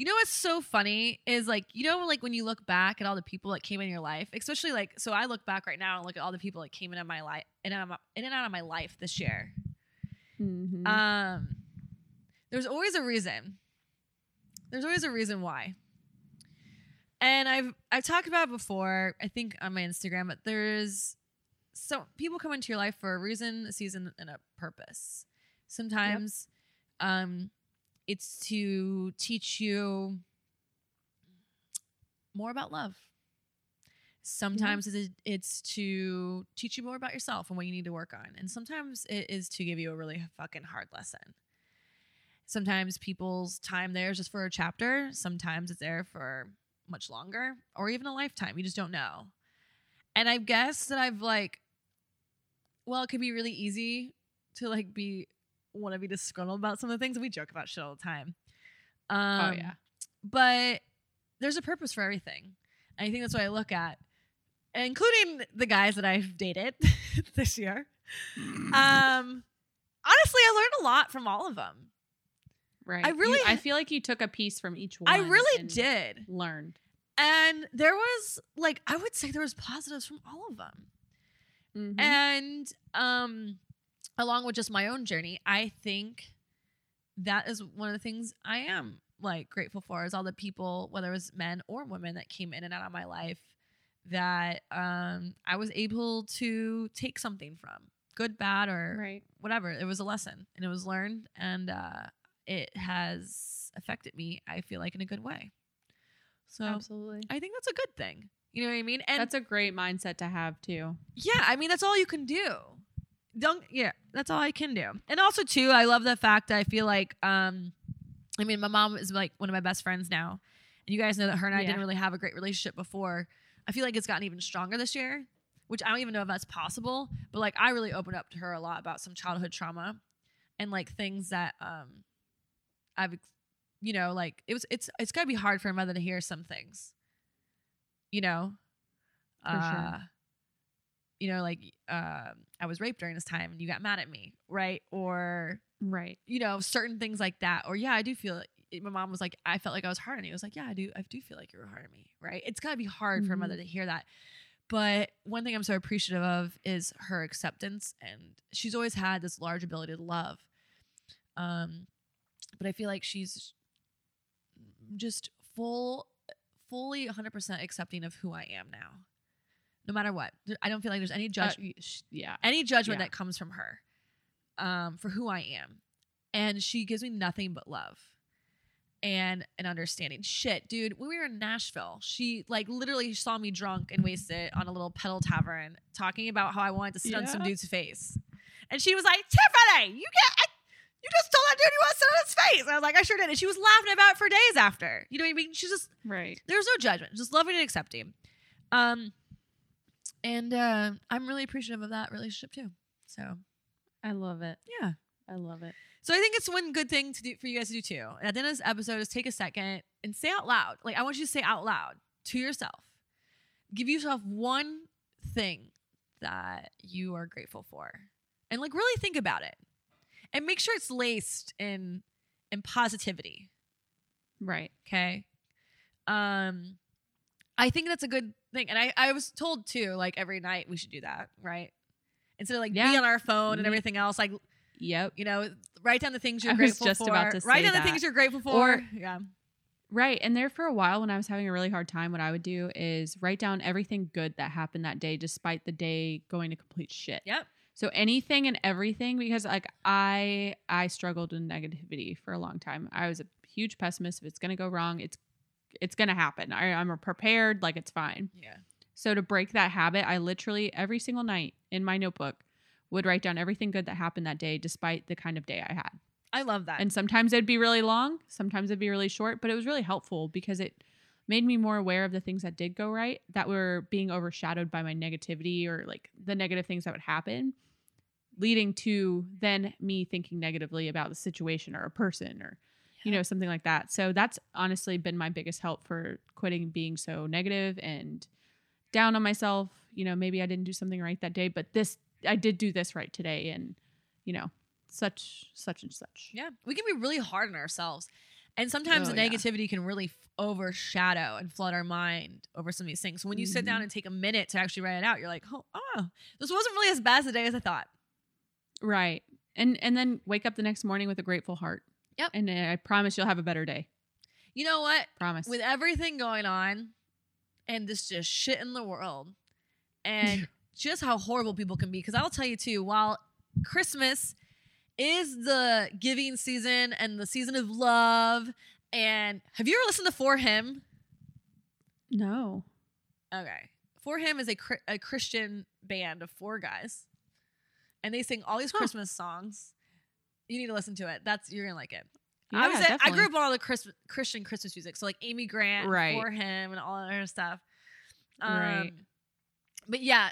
You know what's so funny is, like, you know, like when you look back at all the people that came in your life, especially like, so I look back right now and look at all the people that came into my life in and out of my life this year. Mm-hmm. There's always a reason. There's always a reason why. And I've talked about it before, I think on my Instagram, but there's so people come into your life for a reason, a season, and a purpose. Sometimes, it's to teach you more about love. Sometimes it's to teach you more about yourself and what you need to work on. And sometimes it is to give you a really fucking hard lesson. Sometimes people's time there is just for a chapter. Sometimes it's there for much longer or even a lifetime. You just don't know. And I guess that it could be really easy to want to be disgruntled about some of the things. We joke about shit all the time. But there's a purpose for everything. And I think that's what I look at, including the guys that I've dated this year. Honestly, I learned a lot from all of them. Right. I feel like you took a piece from each one. I really did. Learned. And there was I would say there was positives from all of them. Mm-hmm. And, along with just my own journey, I think that is one of the things I am grateful for is all the people, whether it was men or women, that came in and out of my life that I was able to take something from, good, bad, or whatever. It was a lesson and it was learned, and it has affected me, I feel like, in a good way. So absolutely, I think that's a good thing. You know what I mean? And that's a great mindset to have too. Yeah, I mean, that's all you can do. That's all I can do. And also too, I love the fact that I feel my mom is one of my best friends now, and you guys know that her and I didn't really have a great relationship before. I feel like it's gotten even stronger this year, which I don't even know if that's possible, but I really opened up to her a lot about some childhood trauma and things that I've, it's gotta be hard for a mother to hear some things, for sure. I was raped during this time and you got mad at me, right? Or, certain things like that. Or, I do feel it. My mom was I felt like I was hard on you. I was like, yeah, I do feel like you were hard on me, right? It's got to be hard for a mother to hear that. But one thing I'm so appreciative of is her acceptance. And she's always had this large ability to love. But I feel like she's just fully 100% accepting of who I am now. No matter what, I don't feel like there's any judgment. Any judgment that comes from her, for who I am, and she gives me nothing but love, and an understanding. Shit, dude, when we were in Nashville, she literally saw me drunk and wasted on a little pedal tavern, talking about how I wanted to stun some dude's face, and she was like, "Tiffany, you just told that dude you want to sit on his face." And I was like, "I sure did," and she was laughing about it for days after. You know what I mean? She's just there's no judgment, just loving and accepting. And I'm really appreciative of that relationship too. So I love it. Yeah. I love it. So I think it's one good thing to do for you guys to do too. And at the end of this episode is take a second and say out loud. I want you to say out loud to yourself. Give yourself one thing that you are grateful for. And really think about it. And make sure it's laced in positivity. Right. Okay. I think that's a good thing. And I was told too, every night we should do that, right? Instead of be on our phone and everything else, Yep. You know, write down the things you're grateful for. I was just about to say the things you're grateful for. Or, yeah. Right. And there for a while when I was having a really hard time, what I would do is write down everything good that happened that day, despite the day going to complete shit. Yep. So anything and everything, because like I struggled with negativity for a long time. I was a huge pessimist. If it's going to go wrong, it's going to happen. I'm prepared. Like, it's fine. Yeah. So to break that habit, I literally every single night in my notebook would write down everything good that happened that day, despite the kind of day I had. I love that. And sometimes it'd be really long, sometimes it'd be really short, but it was really helpful because it made me more aware of the things that did go right that were being overshadowed by my negativity or like the negative things that would happen, leading to then me thinking negatively about the situation or a person or, you know, something like that. So that's honestly been my biggest help for quitting being so negative and down on myself. You know, maybe I didn't do something right that day, but I did do this right today, and, you know, such and such. Yeah. We can be really hard on ourselves. And sometimes the negativity can really overshadow and flood our mind over some of these things. So when you sit down and take a minute to actually write it out, you're like, oh, this wasn't really as bad today as I thought. Right. And then wake up the next morning with a grateful heart. Yep. And I promise you'll have a better day. You know what? Promise. With everything going on and this just shit in the world and just how horrible people can be. Because I'll tell you too, while Christmas is the giving season and the season of love, and have you ever listened to 4Him? No. Okay. 4Him is a Christian band of four guys, and they sing all these Christmas songs. You need to listen to it. You're gonna like it. Yeah, I grew up on all the Christian Christmas music, so like Amy Grant, 4Him, and all that other stuff. Right. But yeah,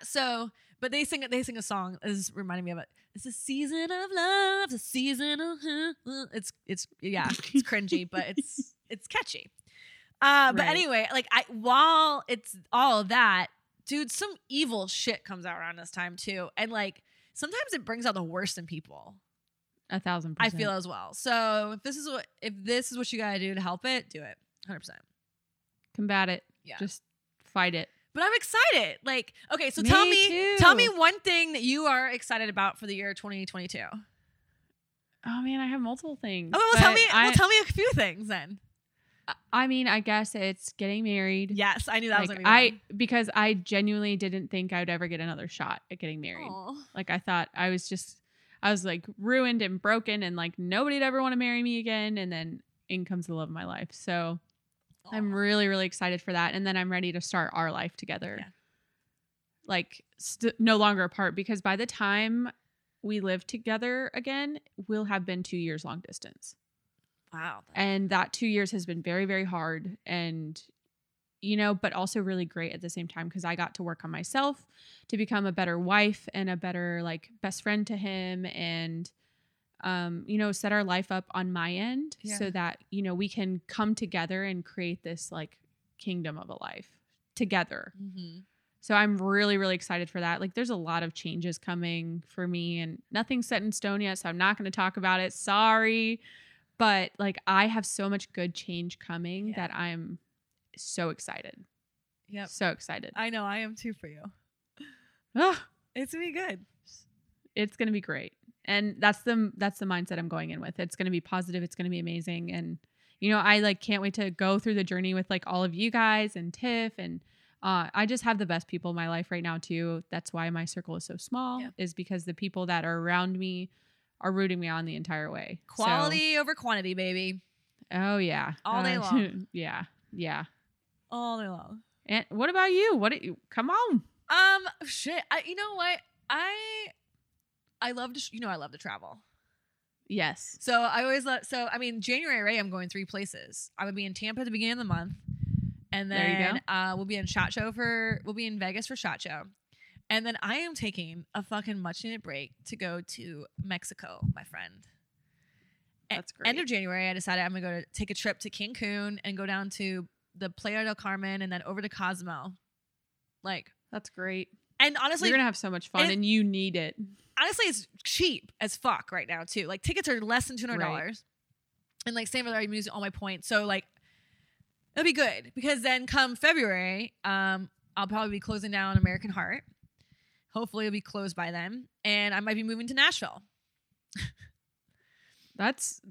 but they sing a song. This is reminding me of it. It's a season of love, the season of it's cringy, but it's catchy. But anyway, like while it's all that, dude, some evil shit comes out around this time too. And like sometimes it brings out the worst in people. 1,000%. I feel as well. So if this is what you gotta do to help it, do it. 100%. Combat it. Yeah. Just fight it. But I'm excited. Like, okay, so tell me one thing that you are excited about for the year 2022. Oh man, I have multiple things. Oh, well, tell me a few things then. I mean, I guess it's getting married. Yes, I knew that was gonna be because I genuinely didn't think I would ever get another shot at getting married. Aww. Like I thought I was ruined and broken and like nobody'd ever want to marry me again. And then in comes the love of my life. So I'm really, really excited for that. And then I'm ready to start our life together. Yeah. Like no longer apart, because by the time we live together again, we'll have been 2 years long distance. Wow. And that 2 years has been very, very hard and, you know, but also really great at the same time, because I got to work on myself to become a better wife and a better like best friend to him and, you know, set our life up on my end so that, you know, we can come together and create this like kingdom of a life together. Mm-hmm. So I'm really, really excited for that. Like there's a lot of changes coming for me and nothing's set in stone yet. So I'm not going to talk about it. Sorry. But like, I have so much good change coming that I'm so excited. Yep. So excited. I know I am too for you. Oh, it's going to be good. It's going to be great. And that's the mindset I'm going in with. It's going to be positive. It's going to be amazing. And, you know, I like can't wait to go through the journey with like all of you guys and Tiff. And I just have the best people in my life right now too. That's why my circle is so small is because the people that are around me are rooting me on the entire way. Quality over quantity, baby. Oh yeah. All day long. Yeah. Yeah. All day long. And what about you? Come on. Shit. You know what? I love to, I love to travel. Yes. So I always January already, I'm going 3 places. I would be in Tampa at the beginning of the month. And then we'll be in Vegas for SHOT Show. And then I am taking a fucking much needed break to go to Mexico, my friend. That's great. End of January, I decided I'm going to take a trip to Cancun and go down to the Playa del Carmen and then over to Cozumel. Like, that's great. And honestly, you're going to have so much fun and you need it. Honestly, it's cheap as fuck right now too. Like tickets are less than $200 and like same with I'm using all my points. So like, it'll be good because then come February, I'll probably be closing down American Heart. Hopefully it'll be closed by then. And I might be moving to Nashville. That's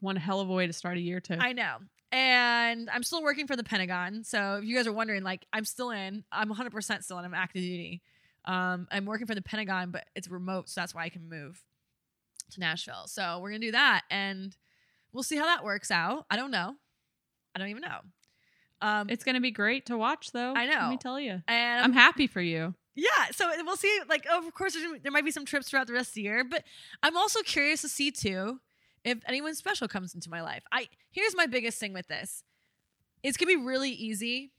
one hell of a way to start a year too. I know. And I'm still working for the Pentagon. So if you guys are wondering, like, I'm still in. I'm 100% still in. I'm active duty. I'm working for the Pentagon, but it's remote. So that's why I can move to Nashville. So we're going to do that. And we'll see how that works out. I don't know. I don't even know. It's going to be great to watch, though. I know. Let me tell you. And I'm happy for you. Yeah. So we'll see. Like, oh, of course, there might be some trips throughout the rest of the year. But I'm also curious to see, too, if anyone special comes into my life. Here's my biggest thing with this. It's going to be really easy,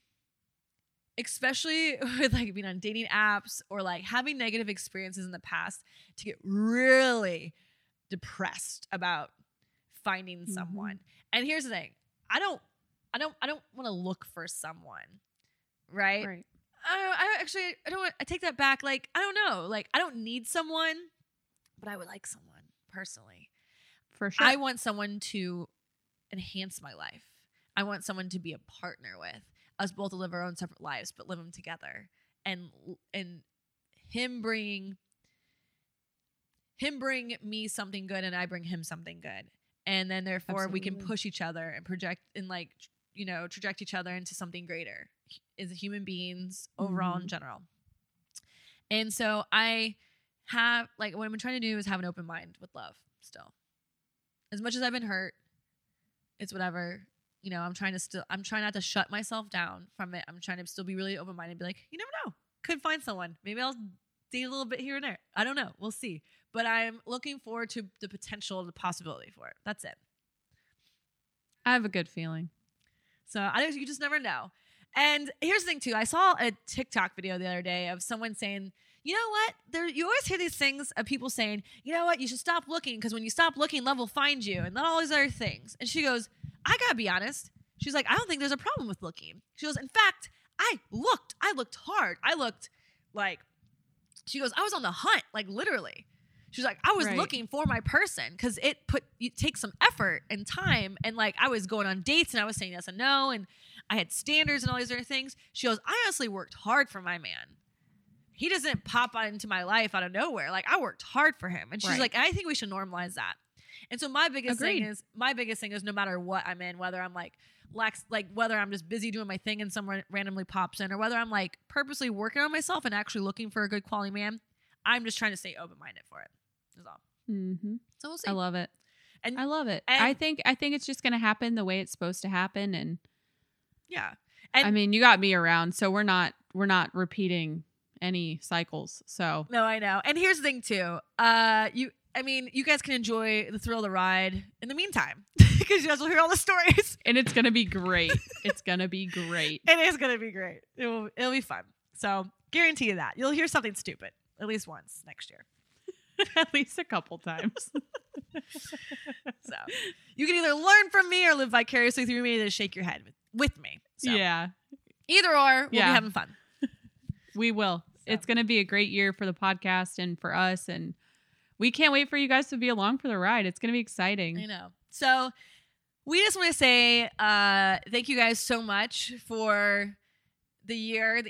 especially with like being on dating apps or like having negative experiences in the past, to get really depressed about finding someone. And here's the thing. I don't want to look for someone. Right? Right. I take that back. Like, I don't know. Like, I don't need someone, but I would like someone personally. For sure. I want someone to enhance my life. I want someone to be a partner with. Us both to live our own separate lives, but live them together. And him bring me something good, and I bring him something good. And then therefore Absolutely. We can push each other and project and like, you know, traject each other into something greater as human beings overall in general. And so I have, like, what I'm trying to do is have an open mind with love still. As much as I've been hurt, it's whatever, you know, I'm trying not to shut myself down from it. I'm trying to still be really open-minded and be like, you never know, could find someone. Maybe I'll date a little bit here and there. I don't know. We'll see. But I'm looking forward to the potential, the possibility for it. That's it. I have a good feeling. So you just never know. And here's the thing too. I saw a TikTok video the other day of someone saying, you know what? You always hear these things of people saying, you know what? You should stop looking, because when you stop looking, love will find you, and all these other things. And she goes, I got to be honest. She's like, I don't think there's a problem with looking. She goes, in fact, I looked hard. I looked like, she goes, I was on the hunt, like literally. She's like, I was looking for my person, because it takes some effort and time. And like, I was going on dates and I was saying yes and no, and I had standards and all these other things. She goes, I honestly worked hard for my man. He doesn't pop into my life out of nowhere. Like, I worked hard for him. And she's like, I think we should normalize that. And so my biggest thing is no matter what I'm in, whether I'm like whether I'm just busy doing my thing and someone randomly pops in, or whether I'm like purposely working on myself and actually looking for a good quality man, I'm just trying to stay open-minded for it. That's all. So we'll see. I love it. And I love it. And I think it's just going to happen the way it's supposed to happen. And yeah, and I mean, you got me around, so we're not repeating any cycles. So no, I know. And here's the thing too. You guys can enjoy the thrill of the ride in the meantime, because you guys will hear all the stories, and it's going to be great. It's going to be great. It is going to be great. It'll be fun. So guarantee you that you'll hear something stupid at least once next year, at least a couple times. So you can either learn from me or live vicariously through me to shake your head with me. So, yeah. Either or, we'll be having fun. We will. So. It's going to be a great year for the podcast and for us, and we can't wait for you guys to be along for the ride. It's going to be exciting. I know. So we just want to say thank you guys so much for the year,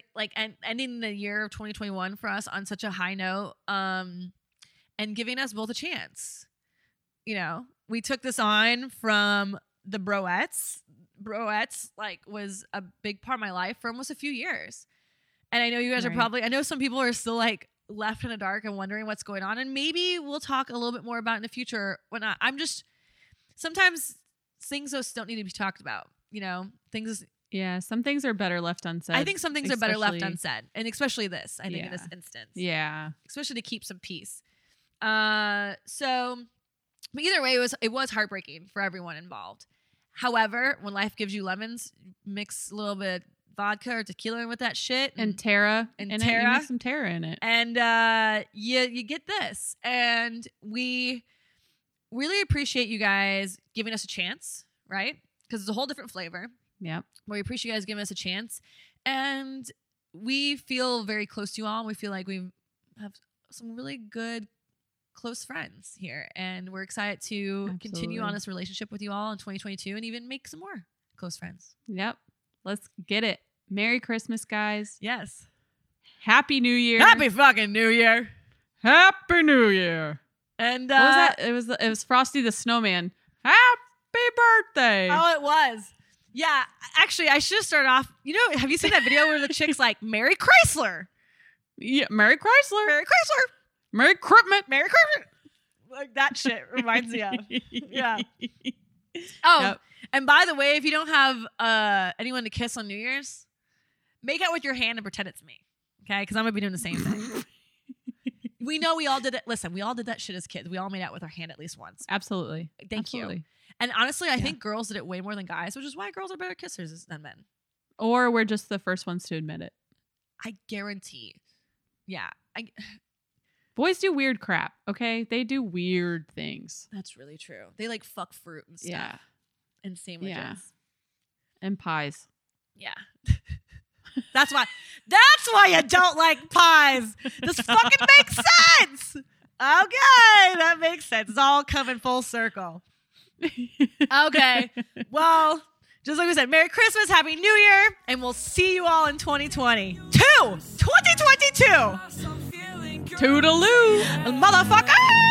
ending the year of 2021 for us on such a high note, and giving us both a chance. You know, we took this on from the Broettes. Broettes, was a big part of my life for almost a few years. And I know you guys are probably, I know some people are still like, left in the dark and wondering what's going on, and maybe we'll talk a little bit more about in the future when I'm just, sometimes things just don't need to be talked about, you know. Some things are better left unsaid. I think some things are better left unsaid, and especially this, I think, in this instance, especially to keep some peace. So but either way, it was heartbreaking for everyone involved. However, when life gives you lemons, mix a little bit vodka or tequila with that shit, and Tara, some Tara in it, and you get this. And we really appreciate you guys giving us a chance, right? Because it's a whole different flavor. Yeah, we appreciate you guys giving us a chance, and we feel very close to you all. We feel like we have some really good close friends here, and we're excited to continue on this relationship with you all in 2022, and even make some more close friends. Yep. Let's get it. Merry Christmas, guys. Yes. Happy New Year. Happy fucking New Year. Happy New Year. And what was that? It was Frosty the Snowman. Happy birthday. Oh, it was. Yeah. Actually, I should start off. You know, have you seen that video where the chick's like, Mary Chrysler? Yeah, Mary Chrysler. Mary Chrysler. Merry Christmas. Merry Christmas. Like that shit reminds me of. Yeah. Oh, yep. And by the way, if you don't have anyone to kiss on New Year's, make out with your hand and pretend it's me. Okay? Because I'm going to be doing the same thing. We know we all did it. Listen, we all did that shit as kids. We all made out with our hand at least once. Absolutely. Thank you. And honestly, I think girls did it way more than guys, which is why girls are better kissers than men. Or we're just the first ones to admit it. I guarantee. Yeah. Boys do weird crap, okay? They do weird things. That's really true. They like fuck fruit and stuff. Yeah. And sandwiches. Yeah. And pies. Yeah. That's why you don't like pies. This fucking makes sense. Okay, that makes sense. It's all coming full circle. Okay. Well, just like we said, Merry Christmas, Happy New Year, and we'll see you all in 2022. Toodaloo, motherfucker.